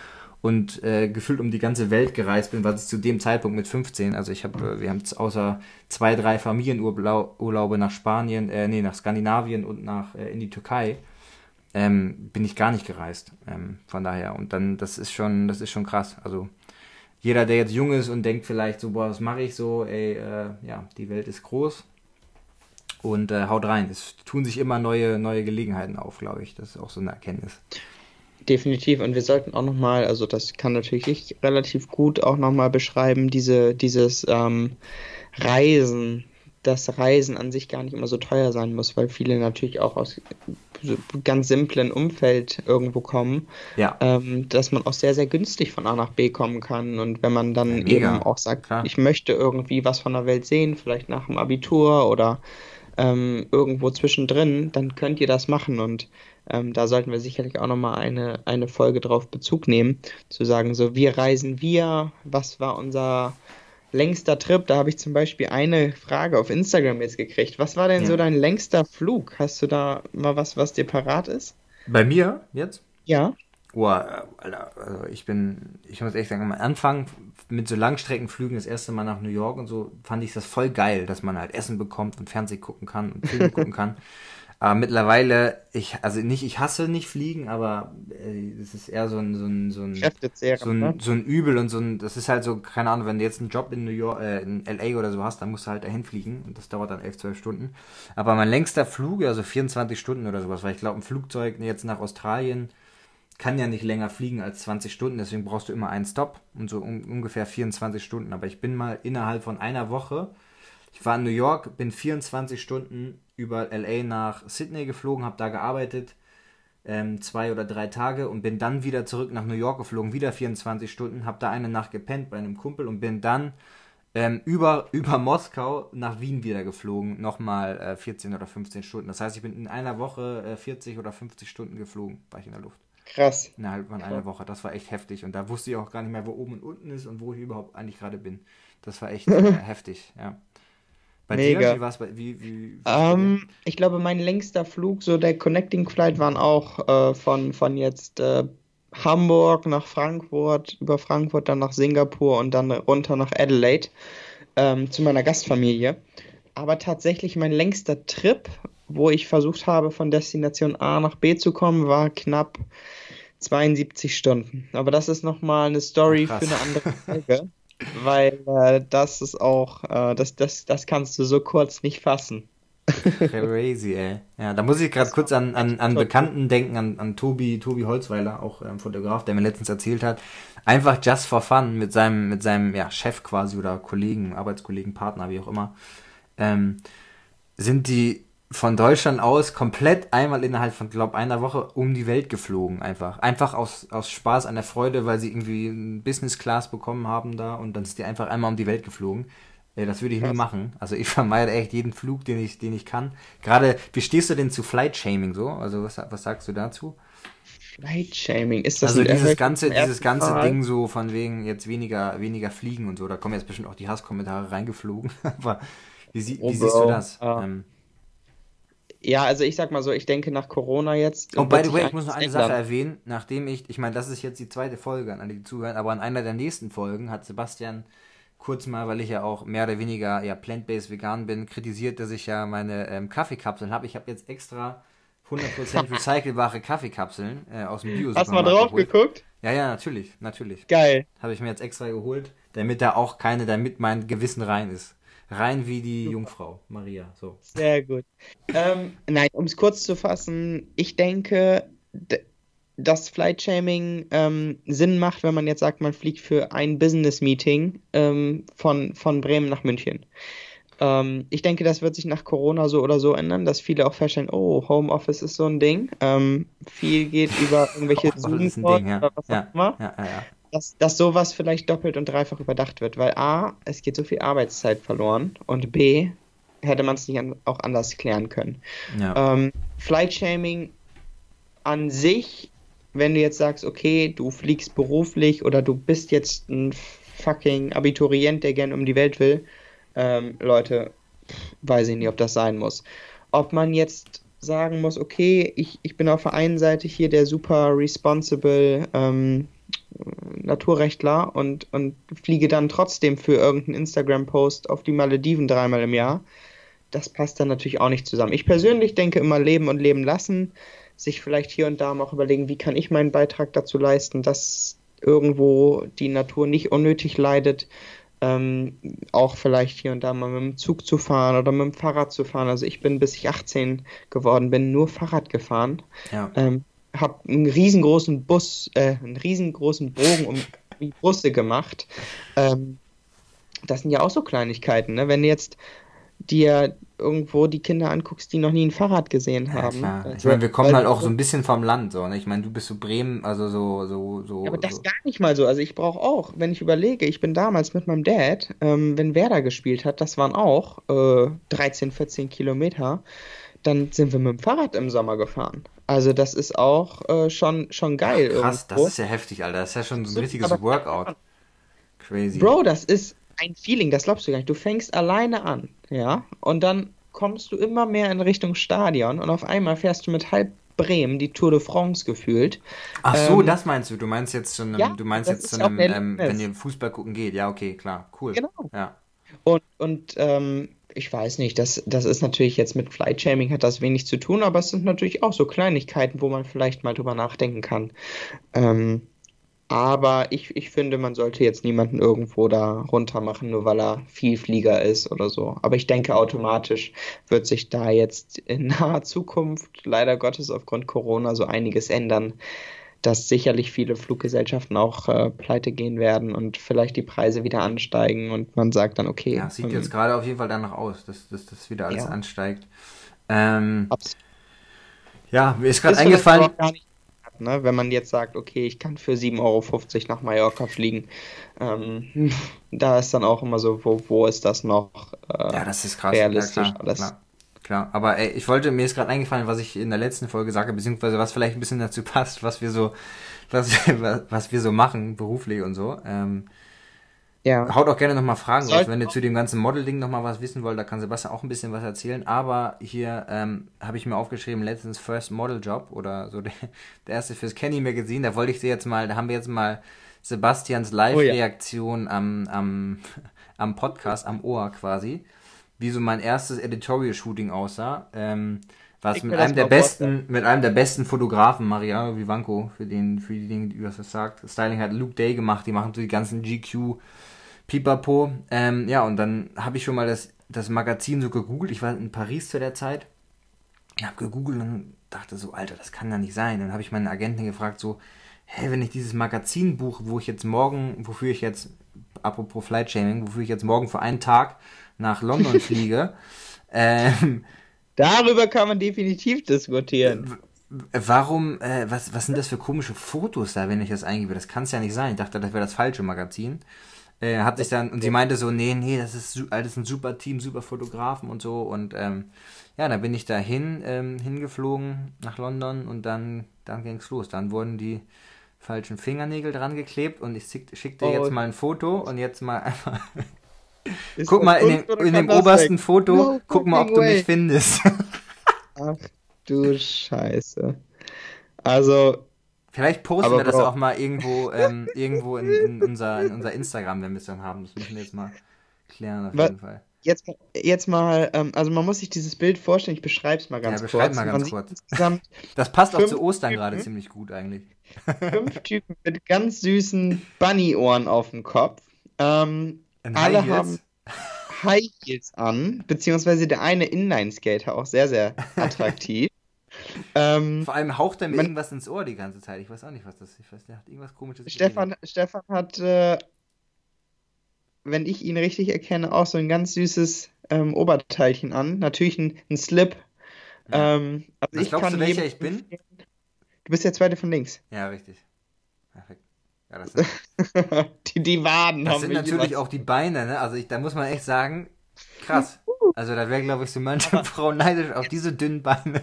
und gefühlt um die ganze Welt gereist bin, was ich zu dem Zeitpunkt mit 15, also ich habe, wir haben außer 2, 3 Familienurlaube nach Spanien, nach Skandinavien und nach in die Türkei, bin ich gar nicht gereist, von daher. Und dann, das ist schon krass. Also jeder, der jetzt jung ist und denkt vielleicht so, boah, was mache ich so, ja, die Welt ist groß und haut rein. Es tun sich immer neue Gelegenheiten auf, glaube ich. Das ist auch so eine Erkenntnis. Definitiv. Und wir sollten auch nochmal, also das kann natürlich ich relativ gut auch nochmal beschreiben, dieses Reisen, dass Reisen an sich gar nicht immer so teuer sein muss, weil viele natürlich auch aus ganz simplen Umfeld irgendwo kommen, ja. Dass man auch sehr, sehr günstig von A nach B kommen kann. Und wenn man dann eben auch sagt, klar, ich möchte irgendwie was von der Welt sehen, vielleicht nach dem Abitur oder irgendwo zwischendrin, dann könnt ihr das machen. Und da sollten wir sicherlich auch nochmal eine Folge drauf Bezug nehmen, zu sagen, so wir reisen wir, was war unser längster Trip? Da habe ich zum Beispiel eine Frage auf Instagram jetzt gekriegt. Was war denn so dein längster Flug? Hast du da mal was dir parat ist? Bei mir jetzt? Ja. Boah, Alter, also ich muss echt sagen, am Anfang mit so Langstreckenflügen, das erste Mal nach New York und so, fand ich das voll geil, dass man halt Essen bekommt und Fernsehen gucken kann und Filme gucken kann. Aber mittlerweile, ich hasse nicht Fliegen, aber es ist eher so ein Übel und das ist halt so, keine Ahnung, wenn du jetzt einen Job in New York, in LA oder so hast, dann musst du halt dahin fliegen und das dauert dann 11-12 Stunden. Aber mein längster Flug, also 24 Stunden oder sowas, weil ich glaube, ein Flugzeug jetzt nach Australien kann ja nicht länger fliegen als 20 Stunden, deswegen brauchst du immer einen Stop und so ungefähr 24 Stunden. Aber ich bin mal innerhalb von einer Woche, ich war in New York, bin 24 Stunden über LA nach Sydney geflogen, habe da gearbeitet, 2 oder 3 Tage und bin dann wieder zurück nach New York geflogen, wieder 24 Stunden, habe da eine Nacht gepennt bei einem Kumpel und bin dann über Moskau nach Wien wieder geflogen, nochmal 14 oder 15 Stunden. Das heißt, ich bin in einer Woche 40 oder 50 Stunden geflogen, war ich in der Luft. Krass. Innerhalb von einer Woche, das war echt heftig und da wusste ich auch gar nicht mehr, wo oben und unten ist und wo ich überhaupt eigentlich gerade bin. Das war echt heftig, ja. Bei Mega. Dir, wie war es bei... ich glaube, mein längster Flug, so der Connecting Flight, waren auch von jetzt Hamburg nach Frankfurt, über Frankfurt dann nach Singapur und dann runter nach Adelaide zu meiner Gastfamilie. Aber tatsächlich mein längster Trip, wo ich versucht habe, von Destination A nach B zu kommen, war knapp 72 Stunden. Aber das ist nochmal eine Story für eine andere Folge. Weil das ist auch, das kannst du so kurz nicht fassen. Crazy, ey. Ja, da muss ich gerade kurz an Bekannten denken, an Tobi Holzweiler, auch Fotograf, der mir letztens erzählt hat, einfach just for fun mit seinem Chef quasi oder Kollegen, Arbeitskollegen, Partner, wie auch immer, sind die von Deutschland aus komplett einmal innerhalb von, glaube einer Woche um die Welt geflogen einfach. Einfach aus Spaß an der Freude, weil sie irgendwie ein Business Class bekommen haben da und dann ist die einfach einmal um die Welt geflogen. Das würde ich nie machen. Also ich vermeide echt jeden Flug, den ich kann. Gerade, wie stehst du denn zu Flight-Shaming so? Also was sagst du dazu? Flight-Shaming, ist das... Also dieses ganze Ding so von wegen jetzt weniger fliegen und so. Da kommen jetzt bestimmt auch die Hasskommentare reingeflogen. Aber wie siehst du das? Ja, also ich sag mal so, ich denke nach Corona jetzt... Oh, by the way, ich muss noch eine Sache erwähnen, nachdem ich meine, das ist jetzt die zweite Folge an alle, die zuhören, aber an einer der nächsten Folgen hat Sebastian kurz mal, weil ich ja auch mehr oder weniger plant-based vegan bin, kritisiert, dass ich ja meine Kaffeekapseln habe. Ich habe jetzt extra 100% recycelbare Kaffeekapseln aus dem Bio-Supermarkt. Hast du mal drauf geguckt? Ja, natürlich. Geil. Habe ich mir jetzt extra geholt, damit mein Gewissen rein ist. Rein wie die Jungfrau, Maria. So. Sehr gut. Nein, um es kurz zu fassen, ich denke, dass Flight-Shaming Sinn macht, wenn man jetzt sagt, man fliegt für ein Business-Meeting von Bremen nach München. Ich denke, das wird sich nach Corona so oder so ändern, dass viele auch feststellen, oh, Homeoffice ist so ein Ding. Viel geht über irgendwelche Zoom-Calls oder was auch immer. dass sowas vielleicht doppelt und dreifach überdacht wird, weil A, es geht so viel Arbeitszeit verloren und B, hätte man es nicht auch anders klären können. Ja. Flight-Shaming an sich, wenn du jetzt sagst, okay, du fliegst beruflich oder du bist jetzt ein fucking Abiturient, der gerne um die Welt will, Leute, weiß ich nicht, ob das sein muss. Ob man jetzt sagen muss, okay, ich bin auf der einen Seite hier der super responsible Naturrechtler und fliege dann trotzdem für irgendeinen Instagram-Post auf die Malediven dreimal im Jahr. Das passt dann natürlich auch nicht zusammen. Ich persönlich denke immer leben und leben lassen, sich vielleicht hier und da mal auch überlegen, wie kann ich meinen Beitrag dazu leisten, dass irgendwo die Natur nicht unnötig leidet, auch vielleicht hier und da mal mit dem Zug zu fahren oder mit dem Fahrrad zu fahren. Also ich bin, bis ich 18 geworden bin, nur Fahrrad gefahren. Ja. Habe einen riesengroßen Bogen um die Busse gemacht. Das sind ja auch so Kleinigkeiten, ne? Wenn du jetzt dir irgendwo die Kinder anguckst, die noch nie ein Fahrrad gesehen haben. Ja, klar. Ich meine, wir kommen halt auch so ein bisschen vom Land, so, ne? Ich meine, du bist so Bremen, also so. Aber das so. Gar nicht mal so. Also ich brauche auch, wenn ich überlege, ich bin damals mit meinem Dad, wenn Werder gespielt hat, das waren auch 13, 14 Kilometer, dann sind wir mit dem Fahrrad im Sommer gefahren. Also das ist auch schon geil. Ja, krass, irgendwo. Das ist ja heftig, Alter. Das ist ja schon so ein richtiges Workout. Crazy. Bro, das ist ein Feeling, das glaubst du gar nicht. Du fängst alleine an, ja, und dann kommst du immer mehr in Richtung Stadion und auf einmal fährst du mit halb Bremen die Tour de France gefühlt. Ach so, das meinst du. Du meinst jetzt schon, ja, wenn ihr Fußball gucken geht. Ja, okay, klar, cool. Genau. Ja. Und ich weiß nicht, das ist natürlich jetzt mit Flight-Shaming hat das wenig zu tun, aber es sind natürlich auch so Kleinigkeiten, wo man vielleicht mal drüber nachdenken kann. Aber ich finde, man sollte jetzt niemanden irgendwo da runter machen, nur weil er Vielflieger ist oder so. Aber ich denke, automatisch wird sich da jetzt in naher Zukunft, leider Gottes aufgrund Corona, so einiges ändern, dass sicherlich viele Fluggesellschaften auch pleite gehen werden und vielleicht die Preise wieder ansteigen und man sagt dann, okay. Ja, sieht jetzt gerade auf jeden Fall danach aus, dass das wieder alles ansteigt. Ja, mir ist gerade eingefallen. Ne? Wenn man jetzt sagt, okay, ich kann für 7,50 € nach Mallorca fliegen, da ist dann auch immer so, wo ist das noch ja, das ist krass. Realistisch? Ja, klar. Aber ey, mir ist gerade eingefallen, was ich in der letzten Folge sage, beziehungsweise was vielleicht ein bisschen dazu passt, was wir so machen, beruflich und so. Haut auch gerne nochmal Fragen raus, wenn ihr zu dem ganzen Model-Ding nochmal was wissen wollt, da kann Sebastian auch ein bisschen was erzählen, aber hier habe ich mir aufgeschrieben, letztens First Model Job oder so der erste fürs Kenny Magazine, da haben wir jetzt mal Sebastians Live-Reaktion am Podcast, am Ohr quasi, wie so mein erstes Editorial-Shooting aussah, was mit einem der besten Fotografen, Mariano Vivanco, für die Dinge, die was das sagt. Styling hat Luke Day gemacht, die machen so die ganzen GQ Pipapo. Und dann habe ich schon mal das Magazin so gegoogelt. Ich war in Paris zu der Zeit. Ich habe gegoogelt und dachte so, Alter, das kann ja nicht sein. Dann habe ich meine Agentin gefragt so, hey, wenn ich dieses Magazin buche, apropos Flight-Shaming, wofür ich jetzt morgen für einen Tag nach London fliege, darüber kann man definitiv diskutieren. Warum, was sind das für komische Fotos da, wenn ich das eingebe? Das kann es ja nicht sein. Ich dachte, das wäre das falsche Magazin. Und sie meinte so, nee, das ist alles ein super Team, super Fotografen und so. Und dann bin ich da hingeflogen nach London und dann ging es los. Dann wurden die falschen Fingernägel dran geklebt und ich schickte jetzt mal ein Foto und jetzt mal einfach... Guck mal, in dem obersten Foto, guck mal, ob du mich findest. Ach du Scheiße. Also... Vielleicht posten wir das auch mal irgendwo in unser Instagram, wenn wir es dann haben. Das müssen wir jetzt mal klären, jeden Fall. Jetzt mal, also man muss sich dieses Bild vorstellen, ich beschreibe es mal ganz kurz. Ja, beschreib mal ganz kurz. Das passt auch zu Ostern gerade ziemlich gut eigentlich. 5 Typen mit ganz süßen Bunny-Ohren auf dem Kopf. Alle haben High Heels an, beziehungsweise der eine Inline-Skater, auch sehr, sehr attraktiv. Vor allem haucht er mir irgendwas ins Ohr die ganze Zeit. Ich weiß auch nicht, was das ist. Ich weiß, der hat irgendwas Komisches. Stefan hat, wenn ich ihn richtig erkenne, auch so ein ganz süßes Oberteilchen an. Natürlich ein Slip. Ja. Also glaubst du, welcher ich bin? Du bist der zweite von links. Ja, richtig. Perfekt. Ja, das sind die Waden. Das sind natürlich auch die Beine, ne? Also da muss man echt sagen, krass. Also da wäre, glaube ich, so manche Frau neidisch auf diese dünnen Beine.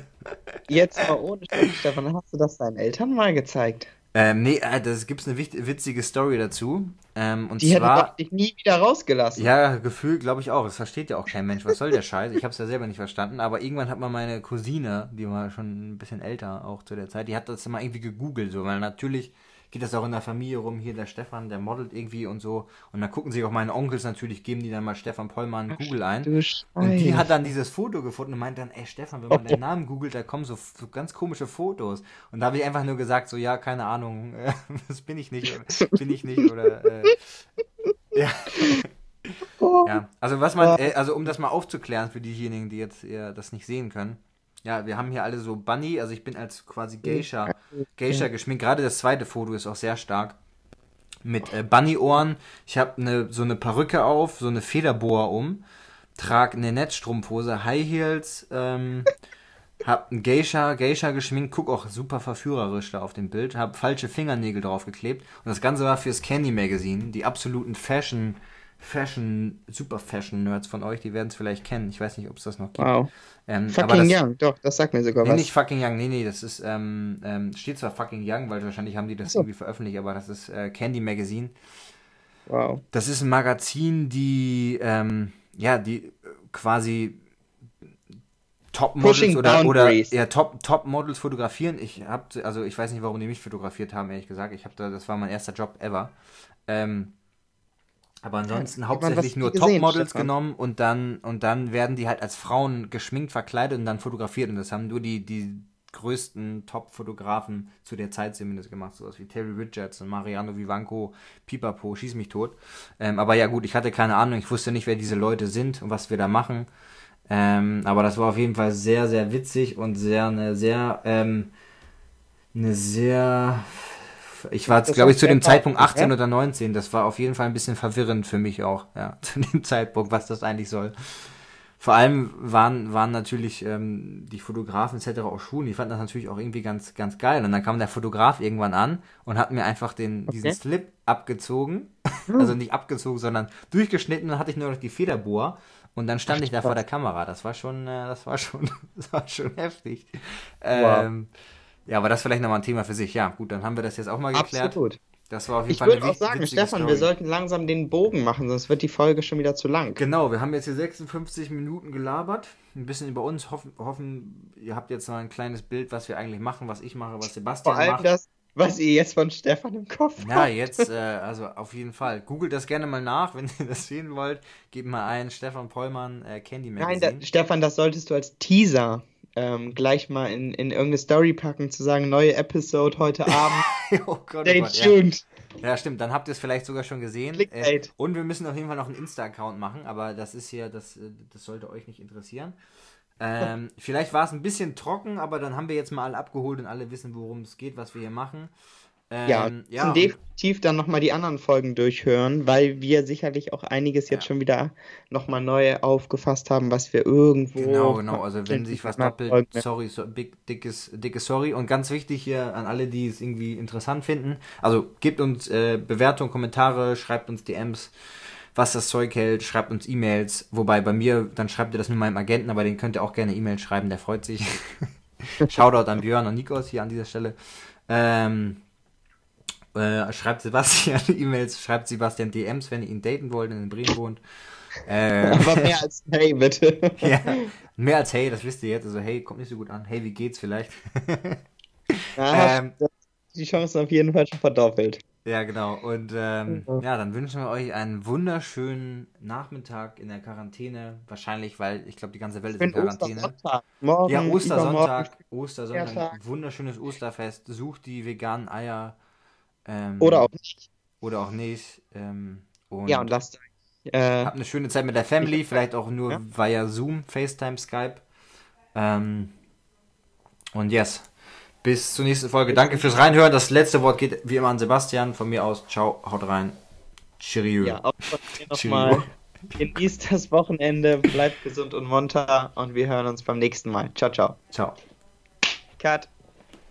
Jetzt mal ohne Scheiß, Stefan, hast du das deinen Eltern mal gezeigt? Nee, das gibt's eine witzige Story dazu. Und die hätte ich nie wieder rausgelassen. Ja, Gefühl, glaube ich auch. Das versteht ja auch kein Mensch. Was soll der Scheiß? Ich habe es ja selber nicht verstanden. Aber irgendwann hat mal meine Cousine, die war schon ein bisschen älter auch zu der Zeit, die hat das mal irgendwie gegoogelt. So, weil natürlich geht das auch in der Familie rum. Hier der Stefan, der modelt irgendwie und so. Und dann gucken sich auch meine Onkels natürlich, geben die dann mal Stefan Pollmann Google ein. Und die hat dann dieses Foto gefunden und meint dann, ey Stefan, wenn man deinen Namen googelt, da kommen so ganz komische Fotos. Und da habe ich einfach nur gesagt, so ja, keine Ahnung, das bin ich nicht oder ja. Ja. Also was man, also um das mal aufzuklären für diejenigen, die jetzt das nicht sehen können. Ja, wir haben hier alle so Bunny, also ich bin als quasi Geisha geschminkt. Gerade das zweite Foto ist auch sehr stark. Mit Bunny-Ohren. Ich habe so eine Perücke auf, so eine Federboa um, trage eine Netzstrumpfhose, High Heels, hab ein Geisha geschminkt, guck auch super verführerisch da auf dem Bild, hab falsche Fingernägel draufgeklebt und das Ganze war fürs Candy Magazine, die absoluten super Fashion-Nerds von euch, die werden es vielleicht kennen. Ich weiß nicht, ob es das noch gibt. Wow. Young, doch, das sagt mir sogar was. Nicht Fucking Young, nee, das ist, steht zwar Fucking Young, weil wahrscheinlich haben die das irgendwie veröffentlicht, aber das ist Candy Magazine. Wow. Das ist ein Magazin, die quasi Topmodels oder Topmodels fotografieren. Ich weiß nicht, warum die mich fotografiert haben, ehrlich gesagt. Das war mein erster Job ever. Aber ansonsten hauptsächlich nur Topmodels genommen und dann werden die halt als Frauen geschminkt, verkleidet und dann fotografiert. Und das haben nur die größten Top-Fotografen zu der Zeit zumindest gemacht. Sowas wie Terry Richardson, Mariano Vivanco, Pipapo, schieß mich tot. Aber ja gut, ich hatte keine Ahnung. Ich wusste nicht, wer diese Leute sind und was wir da machen. Aber das war auf jeden Fall sehr, sehr witzig und eine sehr... Ich war, glaube ich, zu dem Zeitpunkt 18 oder 19. Das war auf jeden Fall ein bisschen verwirrend für mich auch, ja, zu dem Zeitpunkt, was das eigentlich soll. Vor allem waren natürlich die Fotografen etc. auch Schulen. Die fanden das natürlich auch irgendwie ganz, ganz geil. Und dann kam der Fotograf irgendwann an und hat mir einfach diesen Slip abgezogen. Also nicht abgezogen, sondern durchgeschnitten. Dann hatte ich nur noch die Federboa. Und dann stand ich da vor der Kamera. Das war schon heftig. Wow. Ja, aber das vielleicht nochmal ein Thema für sich. Ja, gut, dann haben wir das jetzt auch mal geklärt. Absolut. Das war auf jeden Fall eine witzige Story. Ich würde auch sagen, Stefan, wir sollten langsam den Bogen machen, sonst wird die Folge schon wieder zu lang. Genau, wir haben jetzt hier 56 Minuten gelabert, ein bisschen über uns. Hoffen, ihr habt jetzt noch ein kleines Bild, was wir eigentlich machen, was ich mache, was Sebastian macht. Vor allem das, was ihr jetzt von Stefan im Kopf habt. Ja, jetzt, also auf jeden Fall. Googelt das gerne mal nach, wenn ihr das sehen wollt. Gebt mal ein, Stefan Pollmann, Candy Magazine. Nein, Stefan, das solltest du als Teaser gleich mal in irgendeine Story packen, zu sagen, neue Episode heute Abend. Stay tuned. Ja. Ja, stimmt, dann habt ihr es vielleicht sogar schon gesehen. Und wir müssen auf jeden Fall noch einen Insta-Account machen, aber das ist hier, das sollte euch nicht interessieren. Vielleicht war es ein bisschen trocken, aber dann haben wir jetzt mal alle abgeholt und alle wissen, worum es geht, was wir hier machen. Ja, definitiv dann nochmal die anderen Folgen durchhören, weil wir sicherlich auch einiges jetzt schon wieder nochmal neu aufgefasst haben, was wir irgendwo... Genau, also wenn sich was doppelt, sorry, dickes Sorry. Und ganz wichtig hier an alle, die es irgendwie interessant finden, also gebt uns Bewertungen, Kommentare, schreibt uns DMs, was das Zeug hält, schreibt uns E-Mails, wobei bei mir, dann schreibt ihr das mit meinem Agenten, aber den könnt ihr auch gerne E-Mails schreiben, der freut sich. Shoutout an Björn und Nikos hier an dieser Stelle. Schreibt Sebastian E-Mails, schreibt Sebastian DMs, wenn ihr ihn daten wollt und in Bremen wohnt. Aber mehr als hey, bitte. Ja, mehr als hey, das wisst ihr jetzt. Also hey, kommt nicht so gut an. Hey, wie geht's vielleicht? Ja, die Chance ist auf jeden Fall schon verdoppelt. Ja, genau. Und dann wünschen wir euch einen wunderschönen Nachmittag in der Quarantäne. Wahrscheinlich, weil ich glaube, die ganze Welt ist in Quarantäne. Ostersonntag. Wunderschönes Osterfest. Sucht die veganen Eier. Oder auch nicht. Und lasst euch. Habt eine schöne Zeit mit der Family, vielleicht auch nur via Zoom, FaceTime, Skype. Und yes, bis zur nächsten Folge. Danke fürs Reinhören. Das letzte Wort geht wie immer an Sebastian. Von mir aus, ciao, haut rein. Cheerio. Ja, auch von mir nochmal. Genießt das Wochenende, bleibt gesund und munter und wir hören uns beim nächsten Mal. Ciao, ciao. Ciao. Cut.